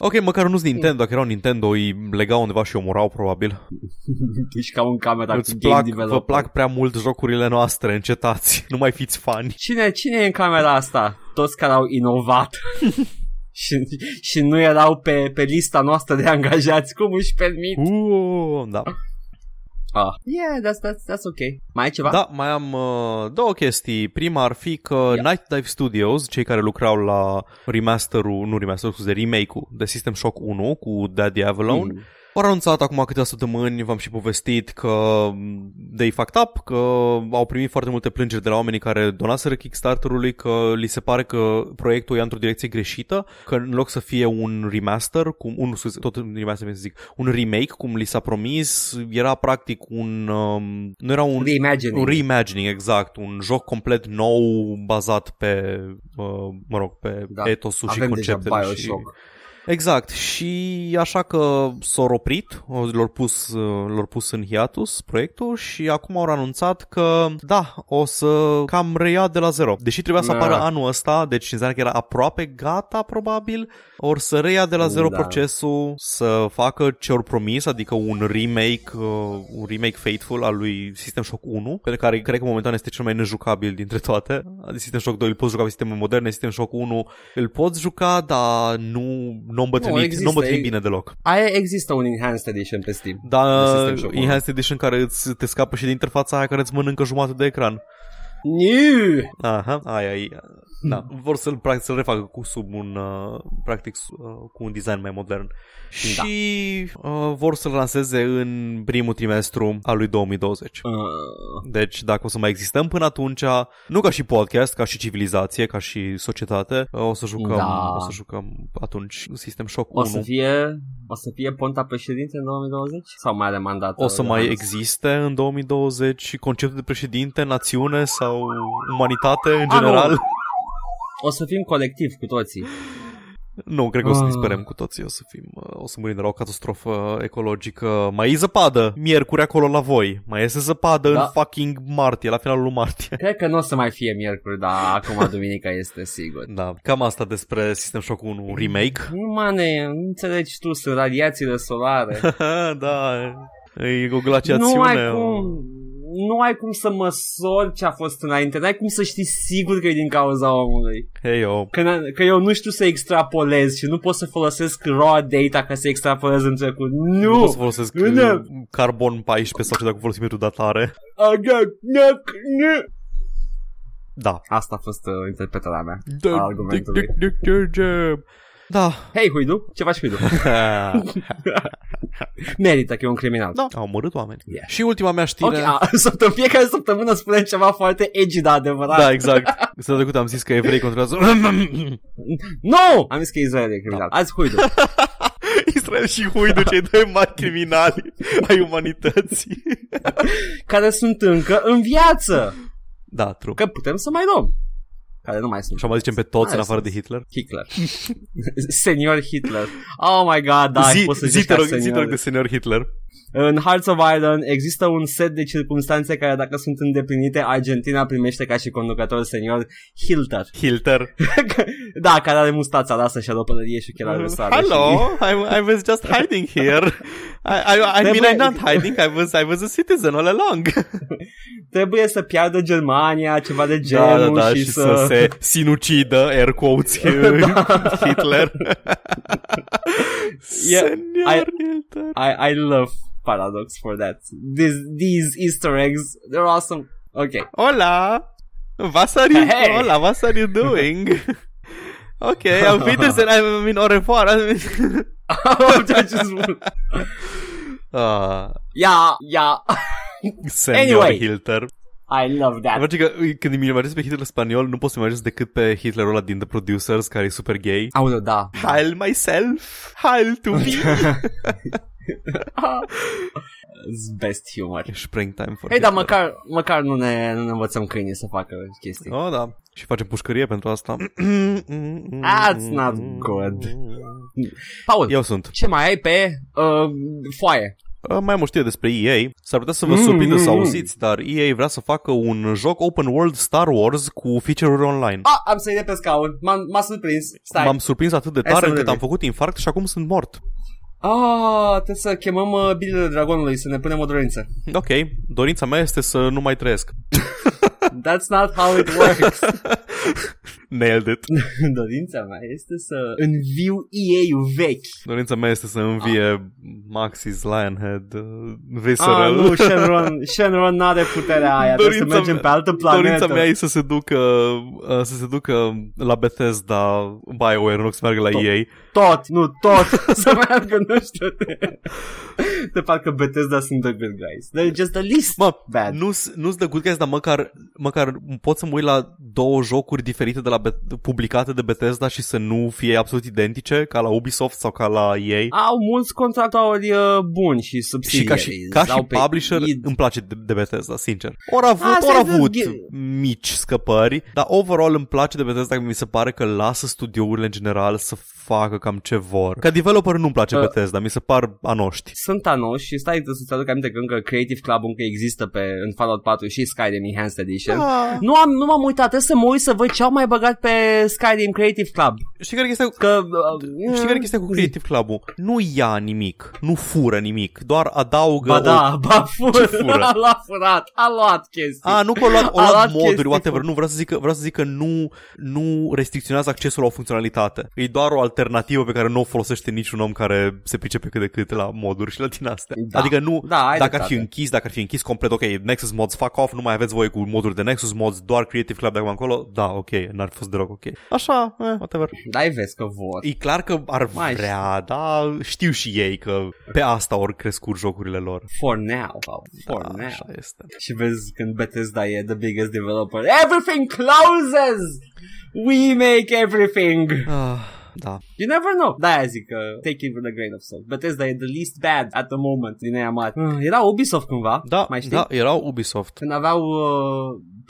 Ok, măcar nu-s Nintendo, dacă erau Nintendo îi legau undeva și omorau probabil. Ești ca un camera cu game developer. Vă plac prea mult jocurile noastre, încetați, nu mai fiți fani. Cine e în camera asta? Toți care au inovat. Și nu erau pe lista noastră de angajați. Cum își permit? Da. Yeah, that's ok. Mai ai ceva? Da, mai am două chestii. Prima ar fi că Night Dive Studios, cei care lucrau la remake-ul de System Shock 1 cu Daddy Avalon, au anunțat acum câteva săptămâni, v-am și povestit că they fucked up, că au primit foarte multe plângeri de la oamenii care donaseră Kickstarter-ului, că li se pare că proiectul e într-o direcție greșită, că în loc să fie un remaster, un remake, cum li s-a promis, era practic nu era un reimagining. Un reimagining, exact, un joc complet nou bazat pe, pe etosul și conceptele și... Exact, și așa că s-au oprit, l-au pus în hiatus proiectul și acum au anunțat că o să cam reia de la zero. Deși trebuia să apară anul ăsta, deci înseamnă că era aproape gata probabil, or să reia de la zero procesul, să facă ce au promis, adică un remake faithful al lui System Shock 1, pe care cred că momentan este cel mai nejucabil dintre toate. System Shock 2 îl poți juca pe sisteme moderne, System Shock 1 îl poți juca, dar nu îmbătrânit bine deloc. Există un Enhanced Edition pe Steam. Da, Enhanced Edition care te scapă și de interfața aia care îți mănâncă jumătate de ecran. Niu! Aha, aia. Da, vor să-l refacă cu un design mai modern. Și vor să-l lanseze în primul trimestru al lui 2020. Deci dacă o să mai existăm până atunci, nu ca și podcast, ca și civilizație, ca și societate, o să jucăm atunci System Shock 1. O să fie ponta președinte în 2020? Sau mai are mandat? O să mai existe în 2020 conceptul de președinte, națiune sau umanitate în general? Nu. O să fim colectiv cu toții. Nu, cred că o să disperăm cu toții. O să murim de la o catastrofă ecologică. Mai e zăpadă miercuri acolo la voi. Mai este zăpadă în fucking martie, la finalul martie. Cred că nu o să mai fie miercuri, dar acum duminica este sigur. Da, cam asta despre System Shock 1 remake. Nu înțelegi tu, sunt radiațiile solare. Da, e o glaciațiune. Nu ai cum să măsori ce a fost înainte. N-ai cum să știi sigur că e din cauza omului. Că eu nu știu să extrapolez și nu pot să folosesc raw data ca să extrapolez în trecut. Nu pot să folosesc carbon 14 sau dacă folosim metodă datare. Da. Asta a fost interpretarea mea a argumentului. Da. Hei, Huidu, ce faci, Huidu? Merită că e un criminal. Da, au omorât oameni. Yeah. Și ultima mea știre... În fiecare săptămână spunem ceva foarte edgy, dar adevărat. Da, exact. S-a trecut, am zis că evrei controlează... Nu! Am zis că Israel e criminal. Da. Azi, Huidu. Israel și Huidu, cei doi mari criminali ai umanității. Care sunt încă în viață. Da, true. Că putem să mai luăm. Care nu mai sunt. Și mai zicem pe toți în afară de Hitler. Hitler. Senior Hitler. Oh my god, da, poți să zici ca senior. Zi, te rog, de senior Hitler. În Hearts of Iron există un set de circumstanțe care dacă sunt îndeplinite, Argentina primește ca și conducător senior Hitler. Da, care are mustața lasă și a dopălărie și ochelari de soare. Hello, I was just hiding here. I mean, I'm not hiding, I was a citizen all along. Trebuie să piardă Germania, ceva de genul, da, și să se sinucidă, air quotes, Hitler. Senior Hitler. I love Paradox for that. These Easter eggs, they're awesome. Okay. Hola. What are you doing? Okay, I'll Peterson. I mean, au revoir. I mean... Yeah. Anyway. Hitler. I love that. Îmi place că când îmi imaginez pe Hitler spaniol, nu pot să-mi imaginez decât pe Hitlerul ăla din The Producers, care e super gay. Aoleu, da. Heil myself, heil to me. It's best humor. Springtime for Hitler. Dar măcar nu ne învățăm câinii să facă chestii. Oh, da. Și facem pușcărie pentru asta. That's not good. Paul, eu sunt. Ce mai ai pe foaie? Mai am o știre despre EA. S-ar putea să vă surprindă să auziți, dar EA vrea să facă un joc open world Star Wars cu feature-uri online. Ah, am sărit pe scaun, m-a surprins. Stai. M-am surprins atât de tare încât am făcut infarct și acum sunt mort. Ah, trebuie să chemăm bilele dragonului să ne punem o dorință. Ok, dorința mea este să nu mai trăiesc. That's not how it works. Nailed it. Dorința mea este să înviu EA-ul vechi. Dorința mea este să învie Maxis, Lionhead, Visceral. Nu, Shenron n-are puterea aia. Dorința trebuie să mergem pe altă planetă. Dorința mea e să se ducă la Bethesda, BioWare, în loc să meargă la EA. Tot. Să meargă, nu știu. De parcă Bethesda sunt the good guys. They're just the least bad. Nu-s the good guys, dar măcar pot să mă uit la două jocuri diferite de la publicate de Bethesda și să nu fie absolut identice ca la Ubisoft sau ca la EA. Au mulți contractori buni și subsidiarii. Și ca și publisher îmi place de Bethesda, sincer. Ori avut mici scăpări, dar overall îmi place de Bethesda, că mi se pare că lasă studiourile în general să facă cam ce vor. Ca developer nu-mi place Bethesda, mi se par anoști. Sunt anoși și stai să-ți aduc aminte că încă Creative Club încă există în Fallout 4 și Skyrim Enhanced Edition. Nu m-am uitat, trebuie să mă uit să văd ce au mai băgat pe Skyrim Creative Club. Știi care este chestia cu Creative Club-ul? Nu ia nimic, nu fură nimic, doar adaugă. Fură. A furat, a luat chestii. Nu că a luat moduri, whatever. Nu, vreau să zic că nu restricționează accesul la o funcționalitate. E doar o alternativă pe care nu o folosește niciun om care se pricepe cât de cât la moduri și la din astea. Da. Adică nu, dacă ar fi închis complet, ok, Nexus Mods, fuck off, nu mai aveți voie cu moduri de Nexus Mods, doar Creative Club de acum încolo, da, ok, n-ar fi fost deloc ok. Așa, whatever. Dai vezi că vor. E clar că ar vrea, dar știu și ei că pe asta ori crescut jocurile lor. For now. Așa este. Și vezi când Bethesda e the biggest developer, everything closes! We make everything! Da. You never know. Da, zic, take it with a grain of salt. Bethesda e the least bad at the moment din aia mare. Era Ubisoft cumva, da, mai știi? Da, erau Ubisoft. Când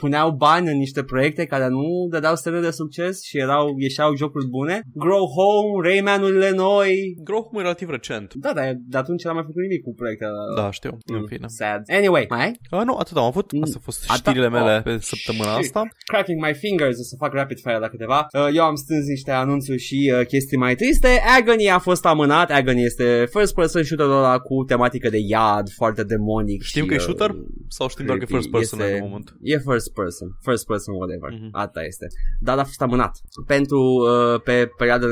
puneau bani în niște proiecte care nu dădeau semne de succes și ieșeau jocuri bune. Grow Home, Rayman-urile noi. Grow Home e relativ recent. Da, dar de atunci n-am mai făcut nimic cu proiectele. Da, știu, în fine. Sad. Anyway, mai? Nu, atât am avut. Astea au fost știrile mele pe săptămâna asta. Cracking my fingers, o să fac rapid fire la câteva. Eu am strâns niște anunțuri și chestii mai triste. Agony a fost amânat. Agony este first person shooter ăla cu tematică de iad, foarte demonic. Știm că e shooter? Sau știm doar că e first person în moment? E first person, whatever. Asta este. Dar a fost amânat pe perioadă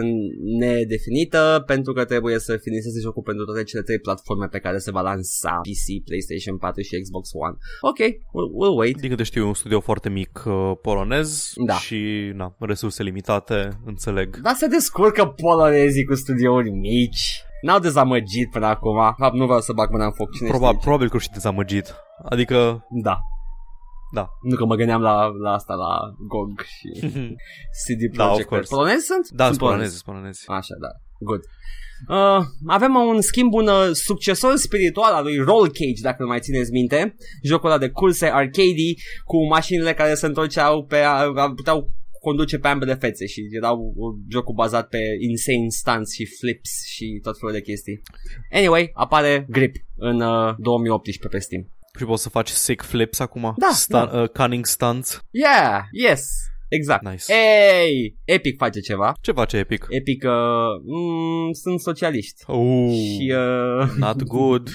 nedefinită, pentru că trebuie să finiseze jocul pentru toate cele 3 platforme pe care se va lansa: PC, PlayStation 4 și Xbox One. Ok, we'll wait. Din câte știu, un studio foarte mic polonez, da. Și resurse limitate, înțeleg. Dar se descurcă polonezii cu studiouri mici. N-au dezamăgit până acum. Nu vreau să bag mâna în foc. Probabil că și dezamăgit. Adică... Da. Nu că mă gândeam la asta, la GOG și CD Projekt. Da, polonezi sunt? Da, sunt polonezi. Așa, da. Good. Avem un schimb, un succesor spiritual al lui Roll Cage, dacă nu mai țineți minte. Jocul ăla de curse arcade-y cu mașinile care se întorceau puteau conduce pe ambele fețe și erau jocul bazat pe insane stunts și flips și tot felul de chestii. Anyway, apare Grip în 2018 pe Steam. Și poți să faci sick flips acum? Da. Cunning stunts? Yeah, yes, exact. Nice. Hey, Epic face ceva. Ce face Epic? Epic, sunt socialiști. Și, not good.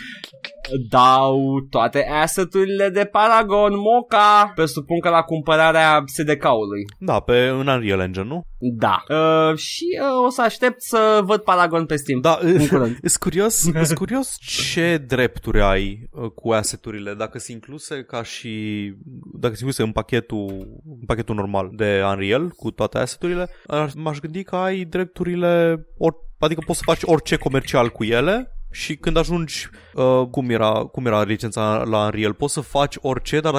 Dau toate asset-urile de Paragon, moca. Presupun că la cumpărarea SDK-ului. Da, pe Unreal Engine, nu? Da. Și o să aștept să văd Paragon pe Steam. Da, e curios ce drepturi ai cu asset-urile, dacă sunt incluse în pachetul normal de Unreal cu toate asset-urile. M-aș gândi că ai drepturile, adică poți să faci orice comercial cu ele. și când ajungi, cum era licența la Unreal, poți să faci orice, dar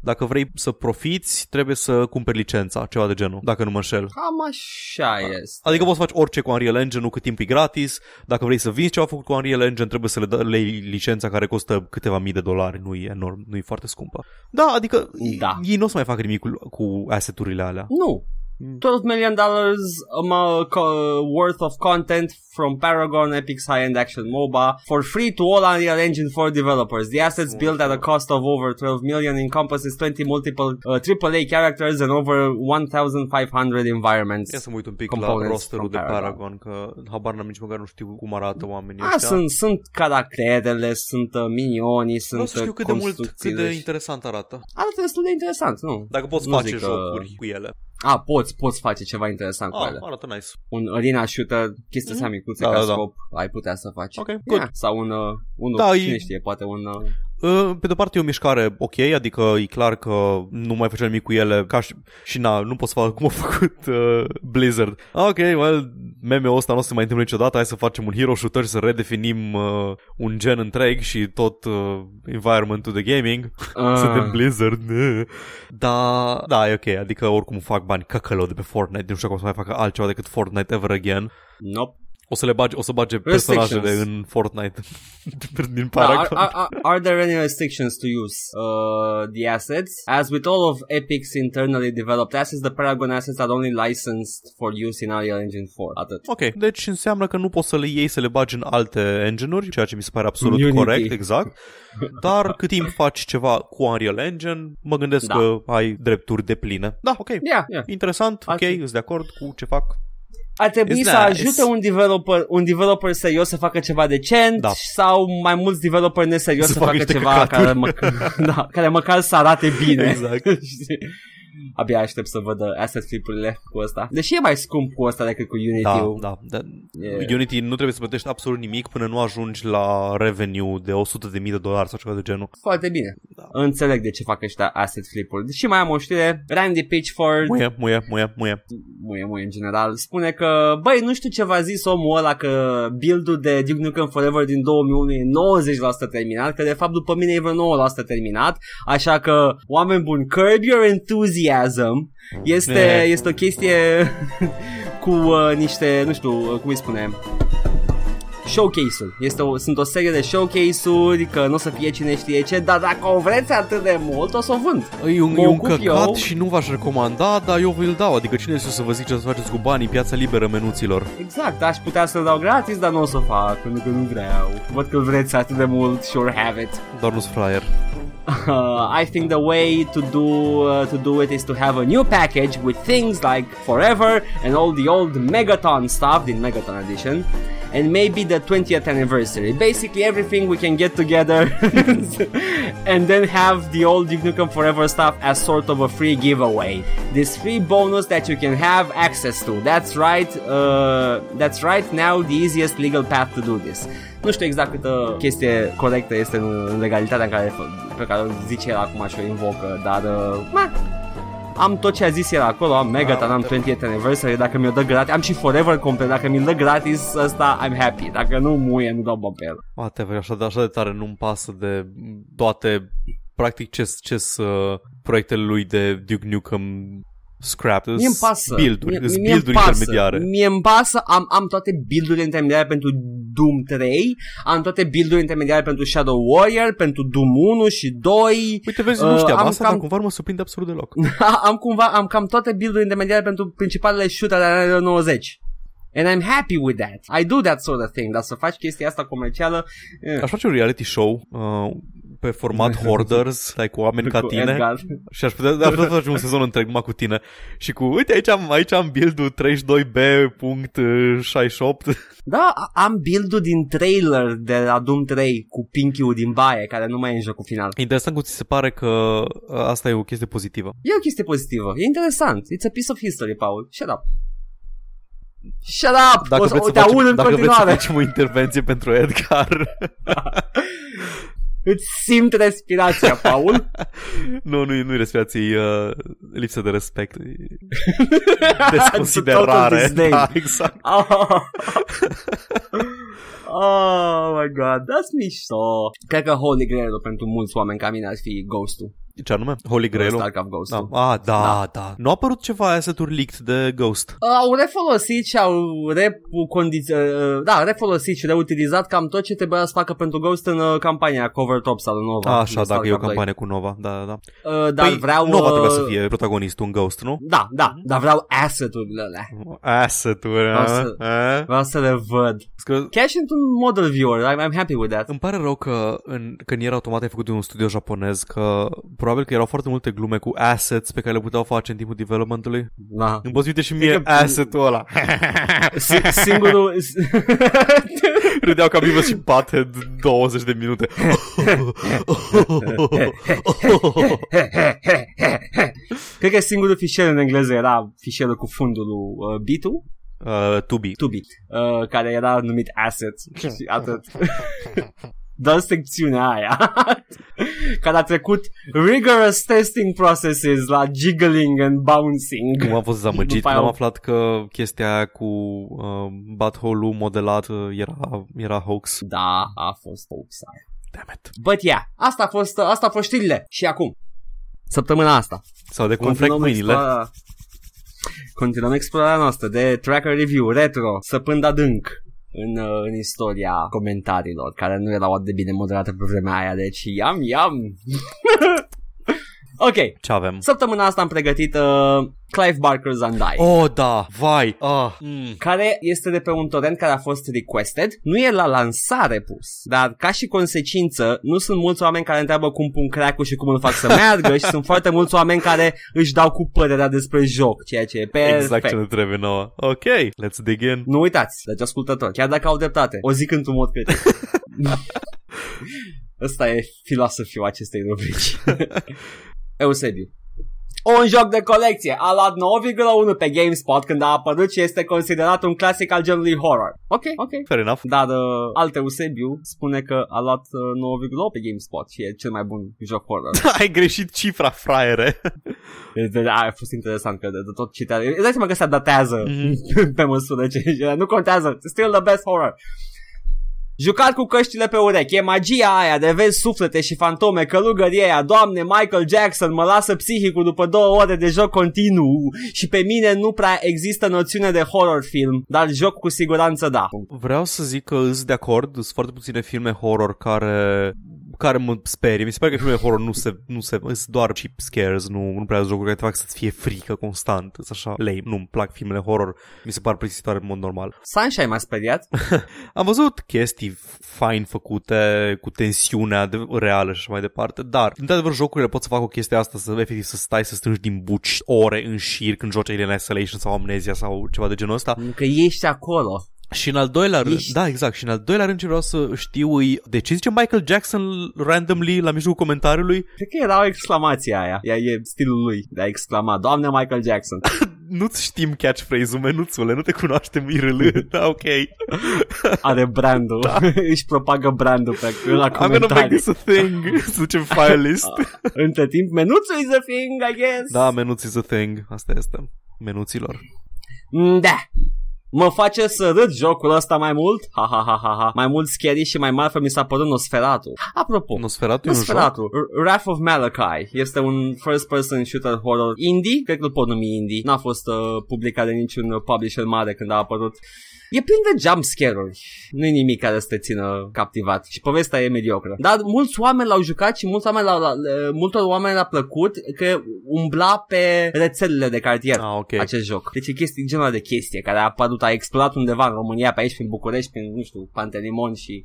dacă vrei să profiți, trebuie să cumperi licența, ceva de genul, dacă nu mă înșel. Cam așa este. Adică poți să faci orice cu Unreal Engine, nu cât timp e gratis. Dacă vrei să vinzi ceva făcut cu Unreal Engine, trebuie să le iei licența care costă câteva mii de dolari, nu e enorm, nu e foarte scumpă. Da, adică da. Ei nu o să mai fac nimic cu asset-urile alea. Nu. $12 million worth of content from Paragon, Epic's high-end action MOBA, for free to all Unreal Engine 4 developers. The assets built at a cost of over $12 million encompasses 20 multiple AAA characters and over 1,500 environments. Ia să mă uit un pic la rosterul de Paragon, că habar n-am nici măcar nu știu cum arată oamenii ăștia. Sunt caracterele, sunt minionii, sunt construcțiile. Nu știu cât de interesant arată. Arată destul de interesant, nu? Dacă poți face jocuri cu ele. A, poți face ceva interesant cu ele. Arată nice. Un arena shooter, chestia asta micuță ca scop, ai putea să faci. Okay, yeah. Sau cine știe, poate un pe de-o parte e o mișcare ok, adică e clar că nu mai facem nimic cu ele ca și nu pot să fac cum a făcut Blizzard. Ok, well, meme-ul ăsta nu o să se mai întâmple niciodată, hai să facem un hero shooter și să redefinim un gen întreg și tot environmentul de gaming. Suntem Blizzard. Da, e ok, adică oricum fac bani căcălău de pe Fortnite, nu știu cum să mai facă altceva decât Fortnite ever again. Nope. O să bage personajele în Fortnite din Paragon. Are there any restrictions to use the assets? As with all of Epic's internally developed assets, the Paragon assets are only licensed for use in Unreal Engine 4. Atât. Ok, deci înseamnă că nu poți să le iei să le bagi în alte engine-uri, ceea ce mi se pare absolut corect, exact. Dar cât timp faci ceva cu Unreal Engine, mă gândesc că ai drepturi depline. Da, ok. Yeah. Interesant, ok, sunt de acord cu ce fac. Ar trebui să ajute un developer serios să facă ceva decent sau mai mulți developeri neserios să facă ceva care măcar să arate bine. Exact. Abia aștept să văd asset flip-urile cu ăsta. Deși e mai scump cu ăsta decât cu Unity-ul. Da. Yeah. Unity nu trebuie să plătești absolut nimic până nu ajungi la revenue de $100,000 sau ceva de genul. Foarte bine. Da. Înțeleg de ce fac ăștia asset flip-uri. Deși mai am o știre, Randy Pitchford muie în general, spune că băi, nu știu ce v-a zis omul ăla că build-ul de Duke Nukem Forever din 2001 e 90% terminat, că de fapt după mine e vreo 9% terminat, așa că oameni buni, curb your enthusiasm. Este o chestie cu niște, nu știu, cum îi spune, showcase-uri. Sunt o serie de showcase-uri, că nu o să fie cine știe ce, dar dacă o vreți atât de mult, o să o vând. E un căcat și nu v-aș recomanda, dar eu vi-l dau. Adică cine știu să vă zic ce să faceți cu banii, piața liberă menuților. Exact, aș putea să-l dau gratis, dar nu o să fac, pentru că nu vreau. Văd că vreți atât de mult, sure have it. Doar nu-s fraier. I think the way to do it is to have a new package with things like Forever and all the old Megaton stuff, the Megaton edition, and maybe the 20th anniversary. Basically everything we can get together and then have the old Duke Nukem Forever stuff as sort of a free giveaway. This free bonus that you can have access to. That's right now the easiest legal path to do this. Nu știu exact câtă chestie corectă este în legalitatea pe care o zice el acum și o invocă, dar am tot ce a zis el acolo, am Megaton, am 20th anniversary, dacă mi-o dă gratis, am și Forever complet, dacă mi-l dă gratis ăsta, I'm happy, dacă nu muie, nu dau bani pe el. Whatever, așa de tare nu-mi pasă de toate, practic, ce proiectele lui de Duke Nukem scrap, build-uri intermediare. Mie-mi pasă, am toate build-urile intermediare pentru Doom 3, am toate build-urile intermediare pentru Shadow Warrior, pentru Doom 1 și 2. Uite, vezi, nu știam asta, dar cumva mă surprinde absolut deloc. Am cam toate build-urile intermediare pentru principalele shooter ale anilor 90. And I'm happy with that. I do that sort of thing. Dar să faci chestia asta comercială... Aș face un reality show pe format Hoarders, like cu oameni ca tine. Edgar. Și aș putea să facem un sezon întreg numai cu tine. Și cu, uite, aici am build-ul 32B.68. Da, am build-ul din trailer de la Doom 3 cu Pinky-ul din baie, care nu mai e în jocul final. E interesant cum ți se pare că asta e o chestie pozitivă. E o chestie pozitivă. E interesant. It's a piece of history, Paul. Shut up. Shut up! Dacă vreți să facem o intervenție pentru Edgar. Îți simt respirația, Paul? nu-i respirație, lipsă de respect. Desconsiderare. Da, exact. Oh my god, that's mișto. Cred că Holy Grail pentru mulți oameni ca mine ar fi Ghost-ul. Ce anume? Holy Grail-ul? StarCraft Ghost-ul. Da. Ah, da, da. Nu a apărut ceva asset-uri leaked de Ghost? Au refolosit și au refolosit și reutilizat cam tot ce trebuia să facă pentru Ghost în campania Cover Tops al Nova. A, așa, dacă e o campanie cu Nova, da, da. Dar păi vreau... Nova trebuia să fie protagonistul în Ghost, nu? Da, da, dar vreau asset-urile alea. Asset-urile alea. Vreau să le văd. Chiar și într-un model viewer, I'm happy with that. Îmi pare rău că în Nier Automata ai făcut de un studio japonez, că probabil că erau foarte multe glume cu assets pe care le puteau face în timpul development-ului. Da. Îmi poți uite și mie asset-ul ăla. Singurul... Râdeau ca Beavis și Butthead 20 de minute. Cred că singurul fișier în engleză era fișierul cu fundul bitul. To be. Care era numit assets. Și atât. Doar secțiunea aia care a trecut rigorous testing processes la jiggling and bouncing. Cum a fost zamăgit, am aflat că chestia cu butthole-ul modelat era hoax. Da, a fost hoax aia. Damn it. But yeah, asta a fost știrile. Și acum, săptămâna asta sau de cum flec mâinile, continuăm explorarea noastră de tracker review retro, săpând adânc în istoria comentariilor, care nu erau atât de bine moderate pe vremea aia. Deci iam Ok, ce avem? Săptămâna asta am pregătit Clive Barker's Undying. Oh, da, vai, care este de pe un torrent care a fost requested. Nu e la lansare pus, dar ca și consecință nu sunt mulți oameni care întreabă cum pun crack-ul și cum îl fac să meargă. Și sunt foarte mulți oameni care își dau cu părerea despre joc, ceea ce e perfect. Exact ce ne trebuie nouă. Ok, let's dig in. Nu uitați, deci ascultători, chiar dacă au dreptate, o zic într-un mod creativ. Ăsta e filosofiul acestei rubrici. Eusebiu. Un joc de colecție a luat 9,1 pe GameSpot când a apărut și este considerat un clasic al genului horror. Ok. Fair enough. Dar alt Eusebiu spune că a luat 9,9 pe GameSpot și e cel mai bun joc horror. Ai greșit cifra, fraiere. A fost interesant că de tot citeam. Îți dai seama că se datează pe măsură ce... Nu contează. Still the best horror. Jucat cu căștile pe urechi, e magia aia de vezi suflete și fantome, călugărie aia, doamne, Michael Jackson mă lasă psihicul după 2 ore de joc continuu și pe mine nu prea există noțiune de horror film, dar joc cu siguranță da. Vreau să zic că îs de acord, sunt foarte puține filme horror care mă sperie. Mi se pare că filmele horror nu se sunt doar cheap scares, nu prea jocuri care te fac să-ți fie frică constant. Sunt așa lame, nu-mi plac filmele horror, mi se par plictisitoare în mod normal. Sunshine m-a speriat. Am văzut chestii fain făcute cu tensiunea reală și așa mai departe, dar într-adevăr jocurile pot să facă o chestie asta, să efectiv să stai să strângi din buci ore în șir când joci Alien Isolation sau Amnesia sau ceva de genul ăsta. Că ești acolo. Și în al doilea rând, da, exact, și în al doilea rând ce vreau să știu îi, de ce zice Michael Jackson randomly la mijlocul comentariului? Cred că era o exclamație aia, e stilul lui de a exclama, doamne Michael Jackson. Nu-ți știm catchphrase-ul, menuțule, nu te cunoaștem IRL, da, ok. Are brandul, da. Își propagă brandul pe la comentarii. I'm gonna make this a thing, să zicem file list. Între timp, menuțul is a thing, I guess. Da, menuțul is a thing, asta este, menuților. Da. Mă face să râd jocul ăsta mai mult. Ha ha ha ha ha. Mai mult scary și mai marfă mi s-a părut Nosferatu. Apropo, Nosferatu. Wrath of Malachi. Este un first person shooter horror indie. Cred că îl pot numi indie. N-a fost publicat de niciun publisher mare când a apărut. E plin de jump scare-uri. Nu-i nimic care să te țină captivat. Și povestea e mediocră. Dar mulți oameni l-au jucat și multor oameni l-a plăcut că umbla pe rețelele de cartier. Ah, okay. Acest joc. Deci e genul de chestie care a apărut, a explodat undeva în România, pe aici, prin București, prin, nu știu, Pantelimon și...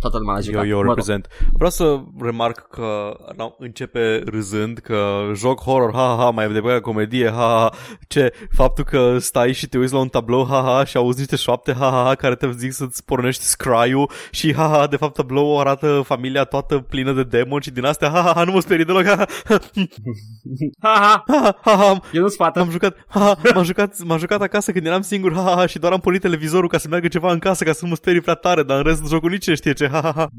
Toată lumea l-a jucat. Eu reprezent. Vreau să remarc că începe râzând că joc horror, ha, ha, mai departe comedie, ha, ha, ce, faptul că stai și te uiți la un tablou, ha, ha, și auzi niște șoapte, ha, ha, care te zic să-ți pornești scry-ul și, ha, ha, de fapt tablou arată familia toată plină de demoni și din astea, ha, ha, ha, nu mă sperii deloc, ha, ha, ha, ha, ha, ha, eu nu-s fată. M-am jucat, ha, ha, m-am jucat acasă când eram singur, ha, ha, ha, și doar am pornit televizorul ca să meargă ceva în casă, ca să nu mă sperii prea tare, dar în rest jocul nici nu știe ce.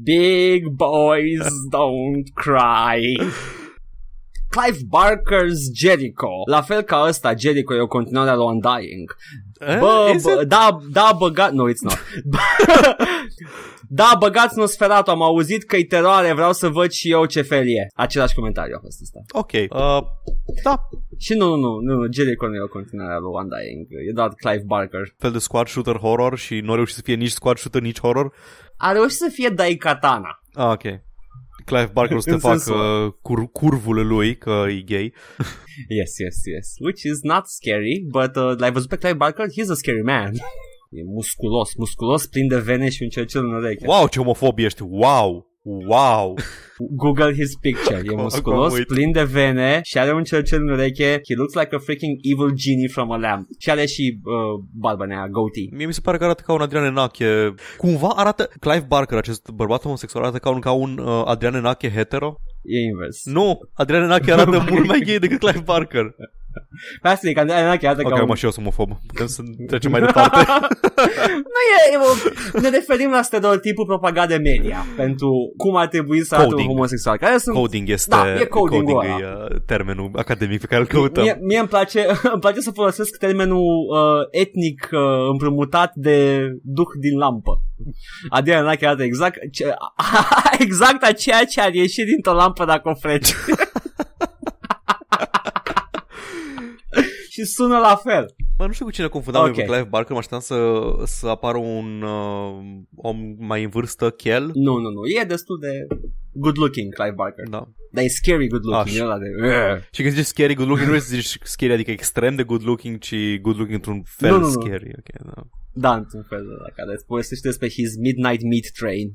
Big boys don't cry. Clive Barker's Jericho. La fel ca ăsta, Jericho e o continuare a lui Undying. Da, băgat... No, it's not. Da, băgați Nosferatu, am auzit că-i teroare, vreau să văd și eu ce fel e. Același comentariu a fost ăsta. Ok. Da. Și nu, Jerry Cornell continuarea lui One Dying. E dat Clive Barker. Fel de squad shooter horror și nu a reușit să fie nici squad shooter, nici horror. A reușit să fie Daikatana. Ah, ok. Clive Barker o să te facă curvul lui că e gay. Yes. Which is not scary, but l-ai văzut pe Clive Barker? He's a scary man. E musculos, plin de vene și un cercel în ureche. Wow, ce homofob ești, wow. Google his picture. E musculos, plin de vene și are un cercel în ureche. He looks like a freaking evil genie from a lamp. Și are și barba nea, goatee. Mie mi se pare că arată ca un Adrian Enache. Cumva arată Clive Barker, acest bărbat homosexual, arată ca un Adrian Enache hetero. E invers. Nu, Adrian Enache arată mult mai gay decât Clive Barker. Fastic, Adrian Enache arată ca un... Ok, mă, și eu sunt homofob. Putem să trecem mai departe. Ne referim la stereotipul propagat de media pentru cum ar trebui să arată un homosexual. Care sunt... Coding este... Da, e coding termenul academic pe care îl căutăm. Mie îmi place să folosesc termenul etnic împrumutat de duh din lampă. Adrian Enache arată exact aceea ce ar ieși dintr-o lampă dacă o freci. Și sună la fel. Mă, nu știu cu cine confundam eu cu Clive Barker. Mă așteptam să apară un om mai în vârstă, chel. Nu, e destul de good looking Clive Barker. Da. Dar e scary good looking. E ăla de... Și când zici scary good looking, nu vrei să zici scary, adică extrem de good looking, ci good looking într-un fel scary. Okay, da. Da, într-un fel de la care povestește despre his midnight meat train.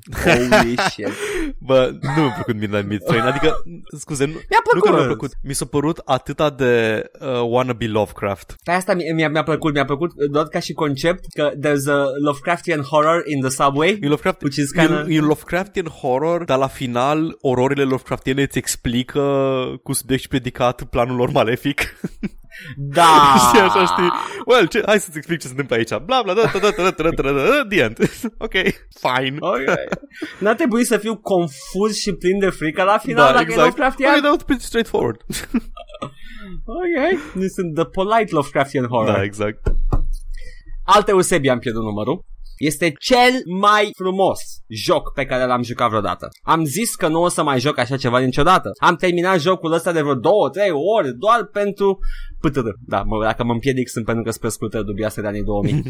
Holy shit. Bă, nu mi-a plăcut midnight meat train. Adică, scuze, mi-a plăcut. Mi s-a părut atâta de wannabe Lovecraft. Pe asta mi-a plăcut doar ca și concept că there's a Lovecraftian horror in the subway. E Lovecraftian horror, dar la final ororile Lovecraftiene îți explică cu subiect și predicat planul lor malefic. Da. Și așa, știi, hai să-ți explic ce se întâmplă aici. Bla bla da, the end. Ok, fine. N-a trebuit să fiu confuz și plin de frică la final, da, dacă exact. E Lovecraftian. Ok, that was pretty straightforward. Ok, nu sunt the polite Lovecraftian horror. Da, exact. Alte Eusebi am pierdut numărul. Este cel mai frumos joc pe care l-am jucat vreodată. Am zis că nu o să mai joc așa ceva niciodată. Am terminat jocul ăsta de vreo 2-3 ori doar pentru... Pătără. Da, dacă mă împiedic sunt pentru că spre scurtări dubioase de anii 2000.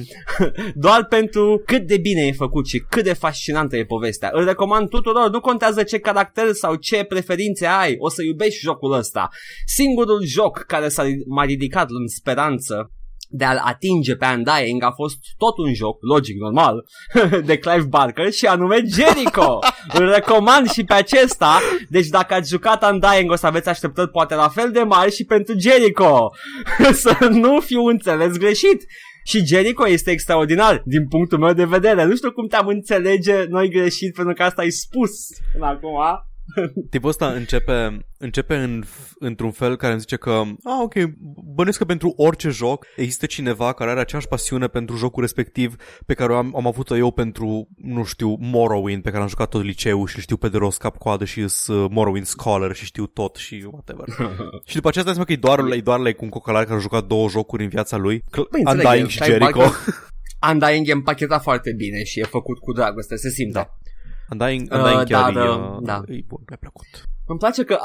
Doar pentru cât de bine e făcut și cât de fascinantă e povestea. Îl recomand tuturor, nu contează ce caracter sau ce preferințe ai, o să iubești jocul ăsta. Singurul joc care s-a mai ridicat în speranță de a-l atinge pe Undying a fost tot un joc, logic, normal, de Clive Barker și anume Jericho. Îl recomand și pe acesta. Deci dacă ați jucat Undying o să aveți așteptări poate la fel de mari și pentru Jericho. Să nu fiu înțeles greșit. Și Jericho este extraordinar din punctul meu de vedere. Nu știu cum te-am înțelege noi greșit pentru că asta ai spus până acum. Tipul ăsta începe într-un fel care îmi zice că ok, bănuiesc că pentru orice joc există cineva care are aceeași pasiune pentru jocul respectiv pe care am avut-o eu pentru, nu știu, Morrowind, pe care am jucat tot liceul și știu pe de rost cap-coadă și Morrowind Scholar și știu tot și whatever. Și după aceea îți dai seama că e doar cu un cocalar care a jucat două jocuri în viața lui, Undying și Jericho. Undying e împachetat foarte bine și e făcut cu dragoste, se simte. Da. Undying chiar da. E bun, mi-a plăcut. Îmi place că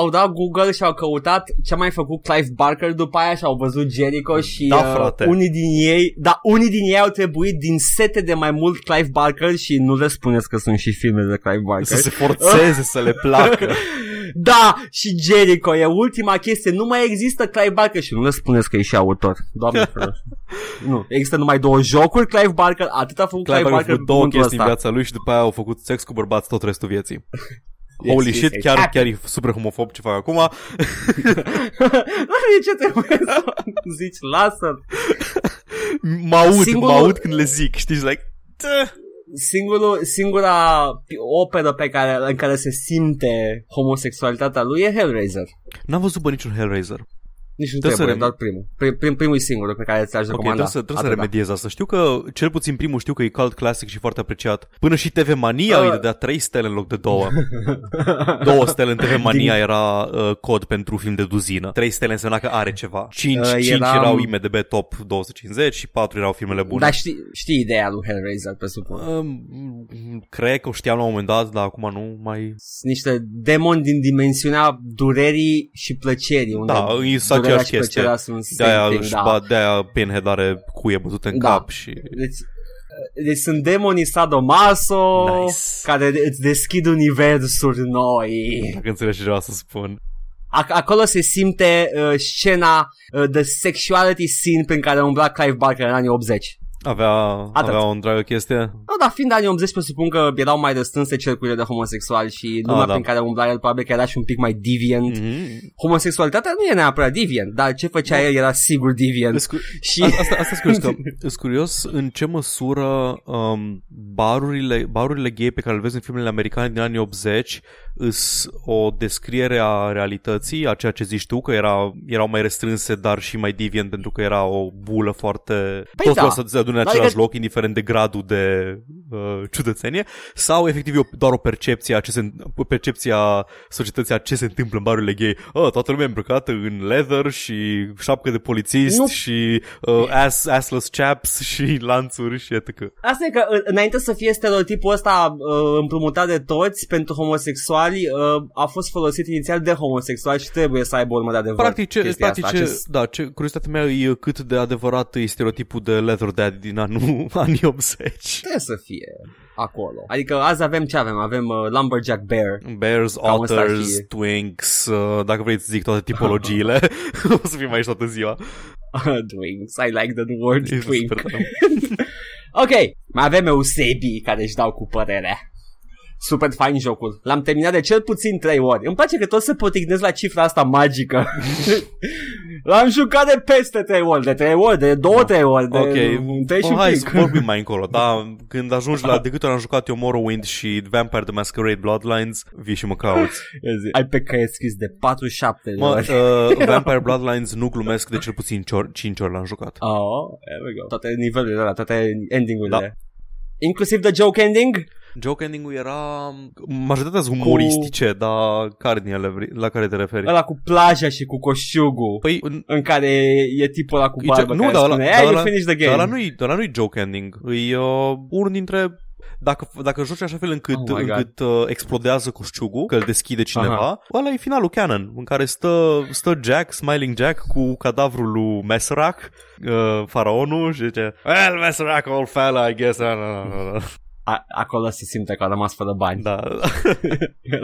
au dat Google și au căutat ce a mai făcut Clive Barker după aia și au văzut Jericho și unii din ei au trebuit din sete de mai mult Clive Barker și nu le spuneți că sunt și filme de Clive Barker. Să se forțeze să le placă. Da, și Jericho e ultima chestie. Nu mai există Clive Barker și nu le spuneți că e și autor. Doamne frate. Nu, există numai două jocuri Clive Barker. Atât a făcut Clive Barker cu două chestii în viața lui și după aia au făcut sex cu bărbați tot restul vieții. Holy shit, chiar e super homofob ce fac acum. Nu ce trebuie să zici, lasă-l. Mă aud când le zic, știi, like... Singura operă în care se simte homosexualitatea lui e Hellraiser. N-am văzut niciun Hellraiser. Nici nu trebuie, dar primul. Primul e singurul pe care ți-aș recomanda. Ok, trebuie să remediez asta. Știu că, cel puțin primul, știu că e cult classic și foarte apreciat. Până și TV Mania îi dădea 3 stele în loc de 2. 2 stele în TV Mania era cod pentru film de duzină. 3 stele însemna că are ceva. 5 erau IMDb top 250 și 4 erau filmele bune. Dar știi ideea lui Hellraiser, presupun. Cred că o știam la un moment dat, dar acum nu mai... Sunt niște demoni din dimensiunea durerii și plăcerii. Unde da, exact. Aceeași chestie, de-aia Pinhead are cuie băzută în cap și... Deci sunt demonii sadomaso, nice, care îți deschid universuri noi. Dacă înțelegi ce vreau să spun. Acolo se simte scena de sexuality scene pe care umbla Clive Barker în anii 80. Avea o întreagă chestie. Nu, dar fiind anii 80, presupun că erau mai răstânse cercurile de homosexuali și lumea prin care umbla el probabil că era și un pic mai deviant. Homosexualitatea nu e neapărat deviant, dar ce făcea el era sigur deviant. Asta-s curios în ce măsură barurile gay pe care le vezi în filmele americane din anii 80 îs o descriere a realității, a ceea ce zici tu, că erau mai restrânse, dar și mai deviant pentru că era o bulă foarte... Toți vreau să se adune în același loc, indiferent de gradul de ciudățenie, sau efectiv doar o percepția societății a ce se întâmplă în barurile gay. Toată lumea e îmbrăcată în leather și șapcă de polițist și assless chaps și lanțuri și etc. Asta e că înainte să fie stereotipul ăsta împrumutat de toți pentru homosexuali, a fost folosit inițial de homosexual și trebuie să aibă urmă de adevăr. Practic, curiozitatea mea e cât de adevărat e stereotipul de leather daddy din anii 80. Trebuie să fie acolo. Adică azi avem ce avem? Avem lumberjack bears, otters, twinks, dacă vrei să zic toate tipologiile. O să fim aici toată ziua. Twinks, I like that word, twink. Ok, mai avem Eusebii care își dau cu părerea. Super fain jocul. L-am terminat de cel puțin 3 ori. Îmi place că tot se potignez la cifra asta magică. L-am jucat de peste 3 ori, de 3 ori, de 2-3 ori, de 3 și pic. Hai să vorbim mai încolo, dar când ajungi la... De câte ori am jucat eu Morrowind și Vampire the Masquerade Bloodlines, vii și mă cauți. Ai pe căiescris de 47 de ori. Vampire Bloodlines nu glumesc, de cel puțin 5 ori l-am jucat. Oh, there we go. Toate nivelurile alea, toate ending-urile. Da. Inclusiv the joke ending? Joke ending-ul era majoritatea umoristice, dar care din ele, la care te referi? Ăla cu plaja și cu coșciugul, în care e tipul ăla cu barbă care spune you finish the game. Dar ăla nu-i joke ending, e unul dintre... Dacă joci așa fel încât explodează coșciugul, că îl deschide cineva, ăla e finalul canon, în care stă Jack, Smiling Jack, cu cadavrul lui Meserac, faraonul, și zice well, Meserac, old fella, I guess. Acolo se simte că a rămas fără bani. Da.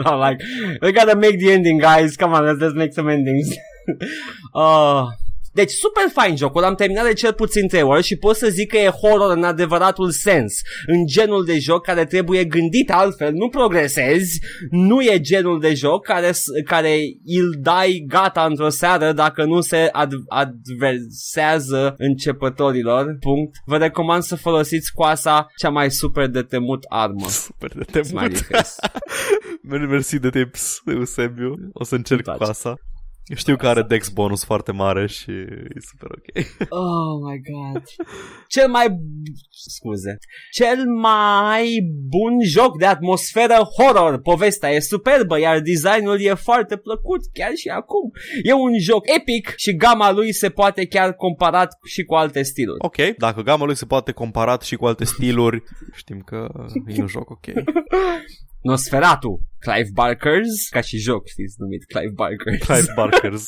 I'm like, we gotta make the ending, guys. Come on, let's make some endings. Deci super fain jocul, am terminat de cel puțin 3 ori și pot să zic că e horror în adevăratul sens, în genul de joc care trebuie gândit altfel, nu progresezi, nu e genul de joc care îl dai gata într-o seară dacă nu se adversează începătorilor. Punct. Vă recomand să folosiți coasa, cea mai super de temut armă. Super de temut. Mersi de tips, Eusebiu, o să încerc coasa. Știu că are dex bonus foarte mare și e super ok. Oh my god. Cel mai bun joc de atmosferă horror. Povestea e superbă, iar designul e foarte plăcut chiar și acum. E un joc epic și gama lui se poate chiar comparat și cu alte stiluri. Ok, dacă gama lui se poate comparat și cu alte stiluri, știm că e un joc ok. Nosferatu, Clive Barkers, ca și joc, știți, numit Clive Barkers.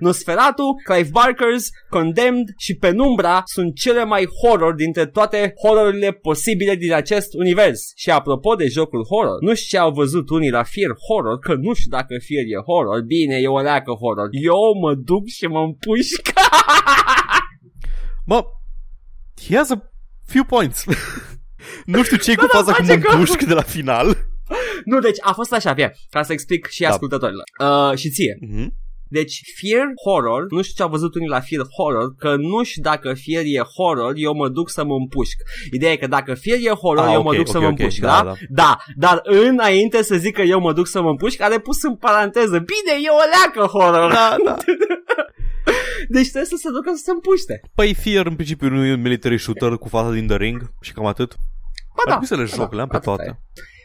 Nosferatu, Clive Barkers, Condemned și Penumbra sunt cele mai horror dintre toate horrorurile posibile din acest univers. Și apropo de jocul horror, nu știu ce au văzut unii la Fear Horror, că nu știu dacă Fear e horror. Bine, e o leacă horror. Eu mă duc și mă împușc. Mă, he has a few points. Nu știu ce-i cu faza cu mă-mpușc de la final. Nu, deci a fost așa, fie, ca să explic și ascultătorilor și ție. Deci Fear Horror, nu știu ce au văzut unii la Fear Horror, că nu știu dacă Fear e horror, eu mă duc să mă împușc. Ideea e că dacă Fear e horror, eu mă duc să mă împușc, da? Dar înainte să zic că eu mă duc să mă împușc, are pus în paranteză, bine, e o leacă horror. Da, da. Deci trebuie să se ducă să se împuște. Păi Fear în principiu nu e un military shooter cu fața din The Ring și cam atât. Ba da, să le joc, da, le-am pe toate.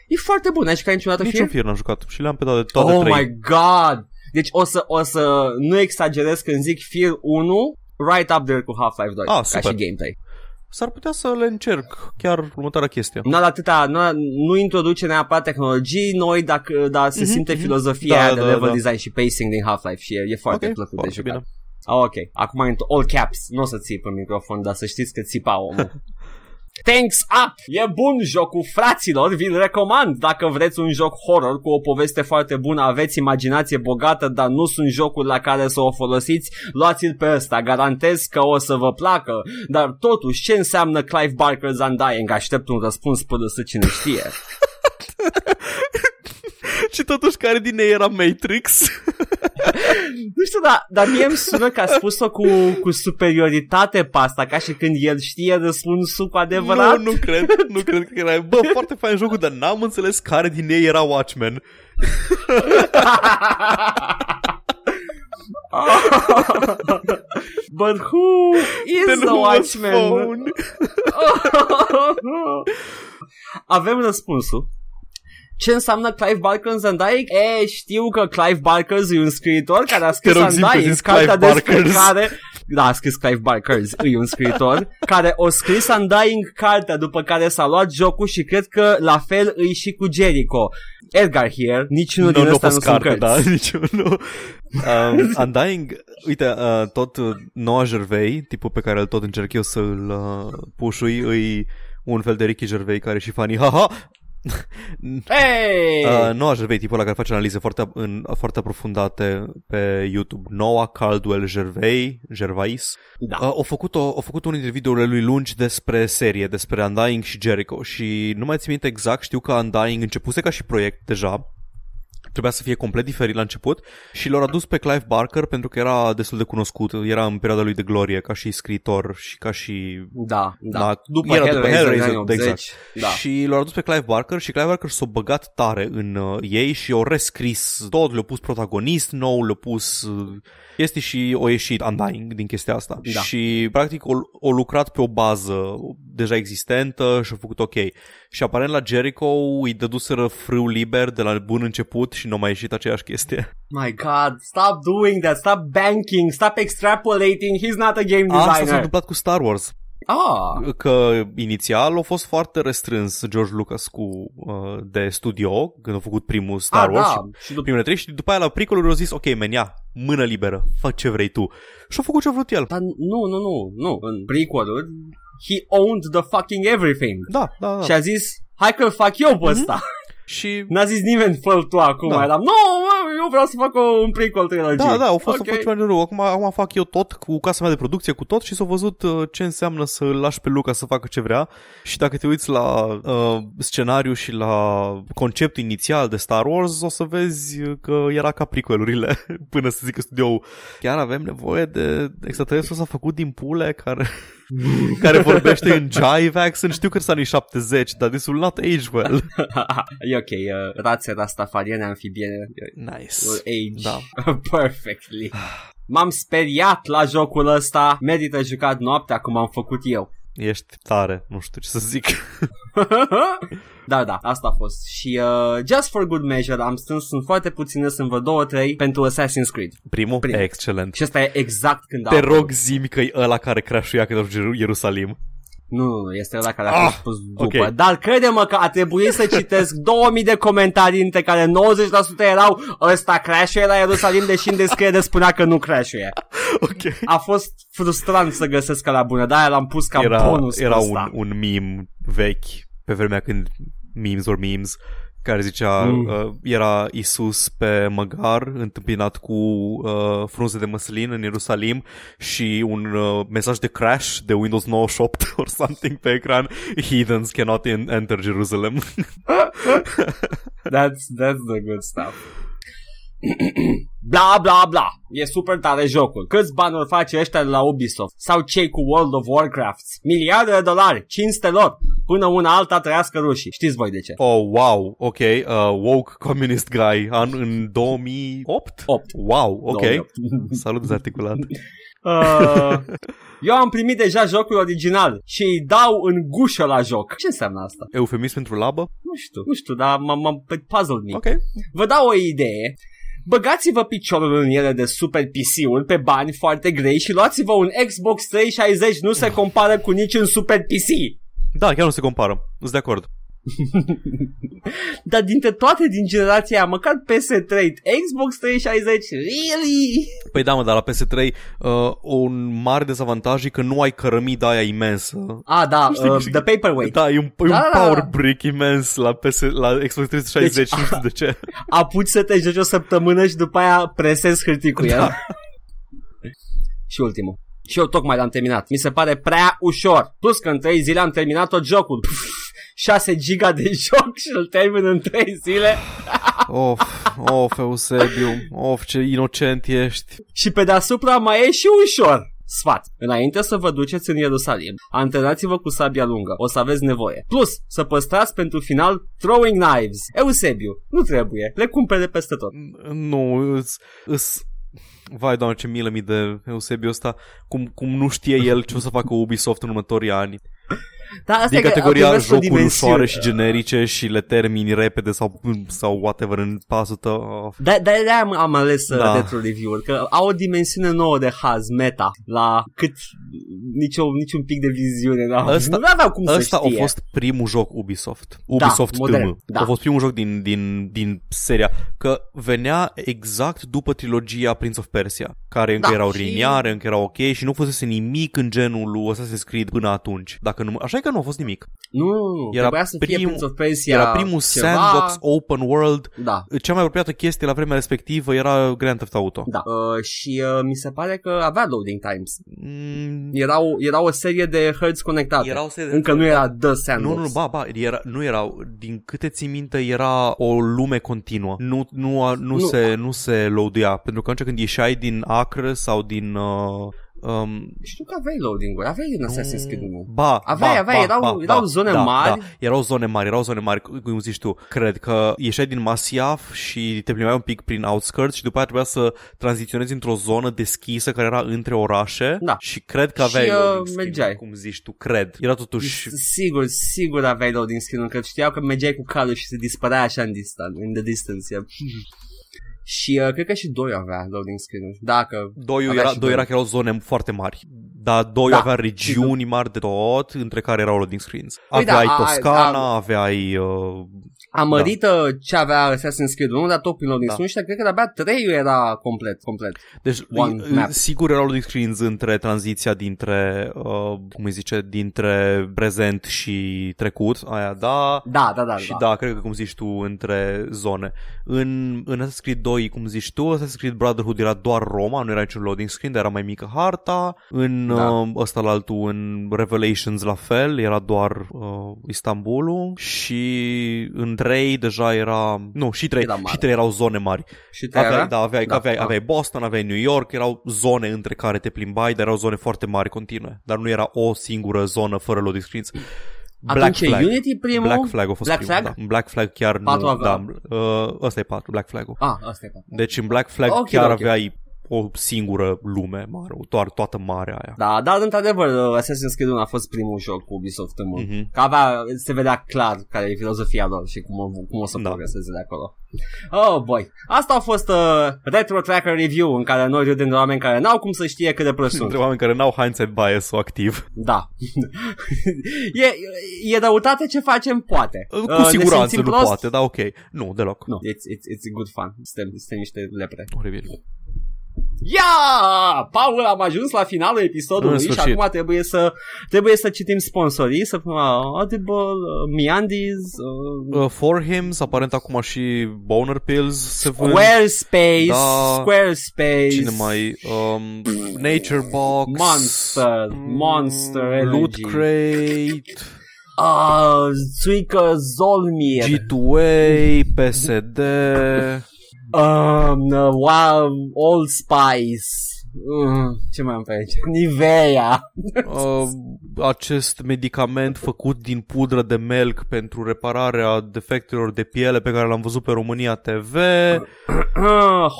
E foarte bun, ai jucat niciodată Fear? Niciun Fear n-am jucat și le-am pe toate trei. Oh my god! Deci o să nu exagerez când zic Fear 1, right up there cu Half-Life 2, ca și gameplay. S-ar putea să le încerc, chiar următoarea chestie. Nu introduce neapărat tehnologii noi, dar se simte filozofia aia de level design și pacing din Half-Life și e foarte plăcut de jucat. Ok, acum all caps, nu o să țip în microfon, dar să știți că țipa omul. Thanks Up! E bun jocul, fraților, vi-l recomand. Dacă vreți un joc horror cu o poveste foarte bună, aveți imaginație bogată, dar nu sunt jocuri la care să o folosiți, luați-l pe ăsta, garantez că o să vă placă. Dar totuși, ce înseamnă Clive Barker's Undying? Aștept un răspuns până să cine știe. Și totuși care din ei era Matrix? Nu știu, dar mie îmi sună că a spus-o cu superioritate pe asta, ca și când el știe răspunsul cu adevărat. Nu cred că era. Bă, foarte fain jocul, dar n-am înțeles care din ei era Watchmen. But who is then the who Watchmen? Avem răspunsul. Ce înseamnă Clive Barker's Undying? Știu că Clive Barker's e un scriitor care a scris Undying, cartea despre care... Da, a scris Clive Barker's, e un scriitor care o scris Undying, cartea după care s-a luat jocul și cred că la fel e și cu Jericho. Edgar Here, niciunul din ăsta nu sunt cărți. Da, niciunul. Undying, uite, tot Noah Gervais, tipul pe care îl tot încerc eu să-l pușui, e un fel de Ricky Gervais care și fanii, haha! Hey! Noah Gervais, tipul ăla care face analize foarte aprofundate pe YouTube. Noah Caldwell Gervais. Da. Au făcut unul dintre videourile lui lungi despre serie, despre Undying și Jericho. Și nu mai țin minte exact, știu că Undying începuse ca și proiect deja. Trebuia să fie complet diferit la început și l-au adus pe Clive Barker pentru că era destul de cunoscut, era în perioada lui de glorie ca și scriitor și ca și... Da. După Hellraiser, exact. Da. Și l-au adus pe Clive Barker și Clive Barker s-a băgat tare în ei și au rescris tot, le-au pus protagonist nou, le-au pus chestii și au ieșit Undying din chestia asta. Da. Și practic au lucrat pe o bază deja existentă și au făcut ok. Și aparent la Jericho îi dăduseră frâul liber de la bun început și nu a mai ieșit aceeași chestie. My God, stop doing that, stop banking, stop extrapolating, he's not a game designer. Asta s-a întâmplat cu Star Wars. Că inițial a fost foarte restrâns George Lucas de studio când a făcut primul Star Wars și primele trei și după aia la prequel-uri au zis ok, menia, mână liberă, fă ce vrei tu. Și a făcut ce a vrut el. Dar nu, în prequel-uri he owned the fucking everything. Da. Și a zis, hai că-l fac eu pe ăsta. Și n-a zis nimeni, fă-l tu acum. Eram, eu vreau să fac un prequel trilogie. Da, au fost okay. Să fac ceva. Acum fac eu tot cu casa mea de producție, cu tot. Și s-a văzut ce înseamnă să lași pe Luca să facă ce vrea. Și dacă te uiți la scenariu și la conceptul inițial de Star Wars, o să vezi că era ca prequelurile. Până să zică studioul, chiar avem nevoie de extraterestru s-a făcut din pule care vorbește în jive accent. Știu că s-a 70, dar this will not age well. E ok, rațe rastafariene, amfibiene. Nice. Will age perfectly. M-am speriat la jocul ăsta. Merită jucat noaptea, cum am făcut eu. Ești tare, nu știu ce să zic. Da, asta a fost. Și just for good measure am strâns, sunt foarte puține, sunt vreo 2-3 pentru Assassin's Creed. Primul? Excelent. Și ăsta e exact când te rog, zi-mi că e ăla care crashuia când ajunge Ierusalim. Nu, este ăla care a spus după. Okay. Dar crede-mă că a trebuit să citesc 2000 de comentarii între care 90% erau ăsta crashuie la Ierusalim, deși în descriere spunea că nu crashuie. Okay. A fost frustrant să găsesc la bună, de-aia l-am pus ca bonus. Era un meme vechi, pe vremea când memes, care zicea, era Isus pe măgar, întâmpinat cu frunze de măslin în Ierusalim și un mesaj de crash de Windows 98 or something pe ecran, heathens cannot enter Jerusalem. that's the good stuff. Bla bla bla, e super tare jocul. Câți bani ori face ăștia de la Ubisoft sau cei cu World of Warcraft? Miliarde de dolari, cinste lor. până una alta trăiască rușii. Știți voi de ce. Oh, wow, ok, woke communist guy, an în 2008? 8. Wow, ok. 2008. Salut dezarticulat. Eu am primit deja jocul original și îi dau în gușă la joc. Ce înseamnă asta? Eufemism pentru labă? Nu știu, dar m-am puzzled me. Ok. Vă dau o idee. Băgați-vă piciorul în ele de super PC-uri pe bani foarte grei și luați-vă un Xbox 360, nu se compară cu niciun super PC. Da, chiar nu se compară, sunt de acord. Dar dintre toate din generația aia, măcar PS3, Xbox 360, really? Păi da, mă, dar la PS3 un mare dezavantaj e că nu ai cărămida aia imensă. Ah, da, the paperweight. Da, e un power brick imens la Xbox 360, deci, nu știu de ce. Apuci să te joci o săptămână și după aia presezi hârtii cu el. Și ultimul. Și eu tocmai l-am terminat. Mi se pare prea ușor. Plus că în 3 zile am terminat tot jocul. 6 giga de joc și îl termin în 3 zile. Of, Eusebiu. Of, ce inocent ești. Și pe deasupra mai e și ușor. Sfat. Înainte să vă duceți în Ierusalim, antrenați-vă cu sabia lungă. O să aveți nevoie. Plus, să păstrați pentru final throwing knives. Eusebiu, nu trebuie. Le cumpere peste tot. Nu, vai, doamne, ce milă mi de Eusebiu ăsta. Cum nu știe el ce o să facă Ubisoft în următorii ani. Da, asta din categoria jocuri ușoare și generice și le termini repede sau whatever în pasul tău. De-aia am ales retro review-uri, că au o dimensiune nouă de haz, meta, la cât niciun pic de viziune. Nu aveau cum să știe. Ăsta a fost primul joc Ubisoft. Ubisoft modern. Da. A fost primul joc din seria, că venea exact după trilogia Prince of Persia, care încă erau liniare, încă erau ok și nu fusese nimic în genul lui Assassin's Creed până atunci. Așa că nu a fost nimic. Nu, trebuia să fie Prince of Persia. Era primul ceva... sandbox open world. Da. Cea mai apropiată chestie la vremea respectivă era Grand Theft Auto. Da. Și mi se pare că avea loading times. Era o serie de hărți conectate. Încă nu era The Sandbox. Nu erau. Din câte ții minte era o lume continuă. Nu se loadea. Pentru că atunci când ieșai din Acre sau din... știu că aveai loading-uri, aveai în Assassin's Creed 1. Erau zone mari, cum zici tu. Cred că ieșai din Masiaf și te plimbai un pic prin outskirts și după aia trebuia să tranziționezi într-o zonă deschisă care era între orașe. Da. Și cred că aveai loading screen, cum zici tu, cred. Era totuși... Sigur aveai loading screen, că știau că mergeai cu calul și se dispărea așa in the distance. Și cred că și 2 avea loading screen-uri. Dacă 2 era că erau zone foarte mari. Dar 2 avea regiuni mari de tot, între care erau loading screens. Aveai Toscana, aveai... Amărită ce avea Assassin's Creed 1, dar tot prin loading screen. Și cred că abia 3 era complet. Deci sigur erau loading screens între tranziția dintre, cum îi zice, dintre prezent și trecut. Aia da. Și da, cred că cum zici tu, între zone. În Assassin's Creed 2, cum zici tu, Assassin's Creed Brotherhood era doar Roma, nu era niciun loading screen, dar era mai mică harta. În ăsta la altul, în Revelations la fel, era doar Istanbulul și în 3 deja era... Nu, și 3 erau zone mari. Și 3 era? Da, aveai Boston, aveai New York, erau zone între care te plimbai, dar erau zone foarte mari continue, dar nu era o singură zonă fără loading screens. Black Flag chiar nu, da. Ăsta e 4, Black Flag-ul. Ăsta e 4. Deci în Black Flag chiar aveai o singură lume mare, doar toată marea aia. Da, dar într-adevăr Assassin's Creed 1 a fost primul joc cu Ubisoft în mână. Că se vedea clar care e filozofia lor și cum o să progreseze de acolo. Oh, boy. Asta a fost Retro Tracker Review, în care noi râdem de oameni care n-au cum să știe cât de prost sunt. De oameni care n-au hindsight bias-ul activ. Da. e răutate ce facem, poate. Cu siguranță nu poate, dar ok. Nu, deloc. No. It's good fun. Suntem niște lepre. Horribil. Ia! Paul, am ajuns la finalul episodului și acum trebuie să citim sponsorii, să punem Audible, Meandies, For Hims, aparent acum și Boner Pills, Squarespace, cine mai? Naturebox, Monster Loot Crate, Suica Zolmier, G2A, PSD, Allspice, Ce mai am pe aici? Nivea! Acest medicament făcut din pudră de melc pentru repararea defectelor de piele pe care l-am văzut pe România TV.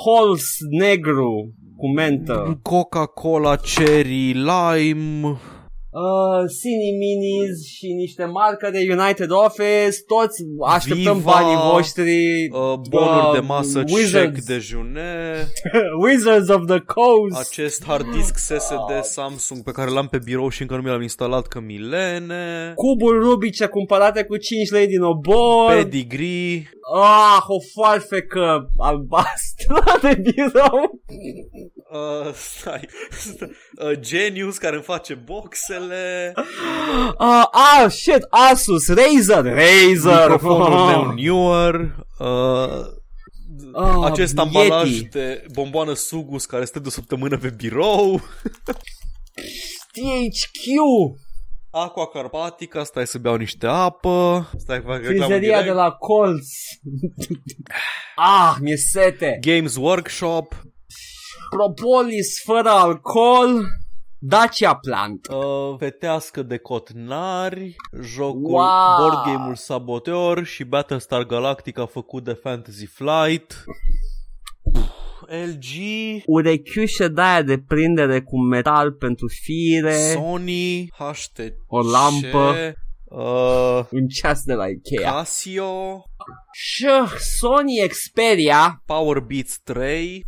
Hols negru cu mentă. Coca-Cola, cherry, lime. Cine Minis și niște marca de United Office. Toți așteptăm Viva, banii voștri. Bonuri de masă, check dejune. Wizards of the Coast. Acest hard disk SSD Samsung pe care l-am pe birou și încă nu mi l-am instalat că milene. Cuburi rubice cumpărate cu 5 lei din obor. Pedigree. O farfecă albastră de birou. Genius care îmi face boxele. Asus Razer. Microfonul meu newer. Acest ambalaj Yeti de bomboană Sugus care stă de o săptămână pe birou. THQ. Aqua Carpatica, stai să beau niște apă. Frizeria de la Colț. Mi-e sete. Games Workshop. Propolis fără alcool. Dacia Plant. Vetească de cotnari. Jocul board game-ul Saboteur și Battlestar Galactica făcut de Fantasy Flight. LG. Urechiușă de-aia de prindere cu metal pentru fire. Sony. HTC. O lampă. Un ceas de la Ikea. Casio. Sony Xperia. Power Beats 3.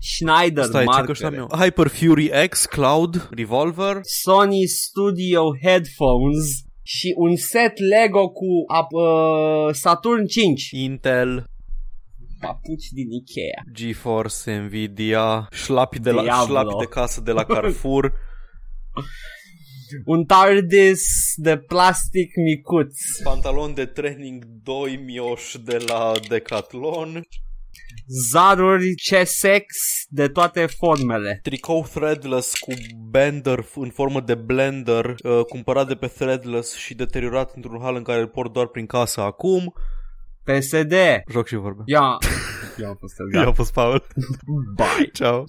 Schneider. Stai, Hyper Fury X Cloud Revolver. Sony Studio Headphones și un set Lego cu Saturn 5. Intel. Papuci din Ikea. GeForce, Nvidia, șlapi de casă de la Carrefour. Un TARDIS de plastic micuț. Pantalon de training 2 mioș de la Decathlon. Zaruri C-sex de toate formele. Tricou threadless cu bender în formă de blender, cumpărat de pe Threadless și deteriorat într-un hal în care îl port doar prin casă acum. PSD. Joc și vorbe. Eu am fost Paul. Bye. Ciao.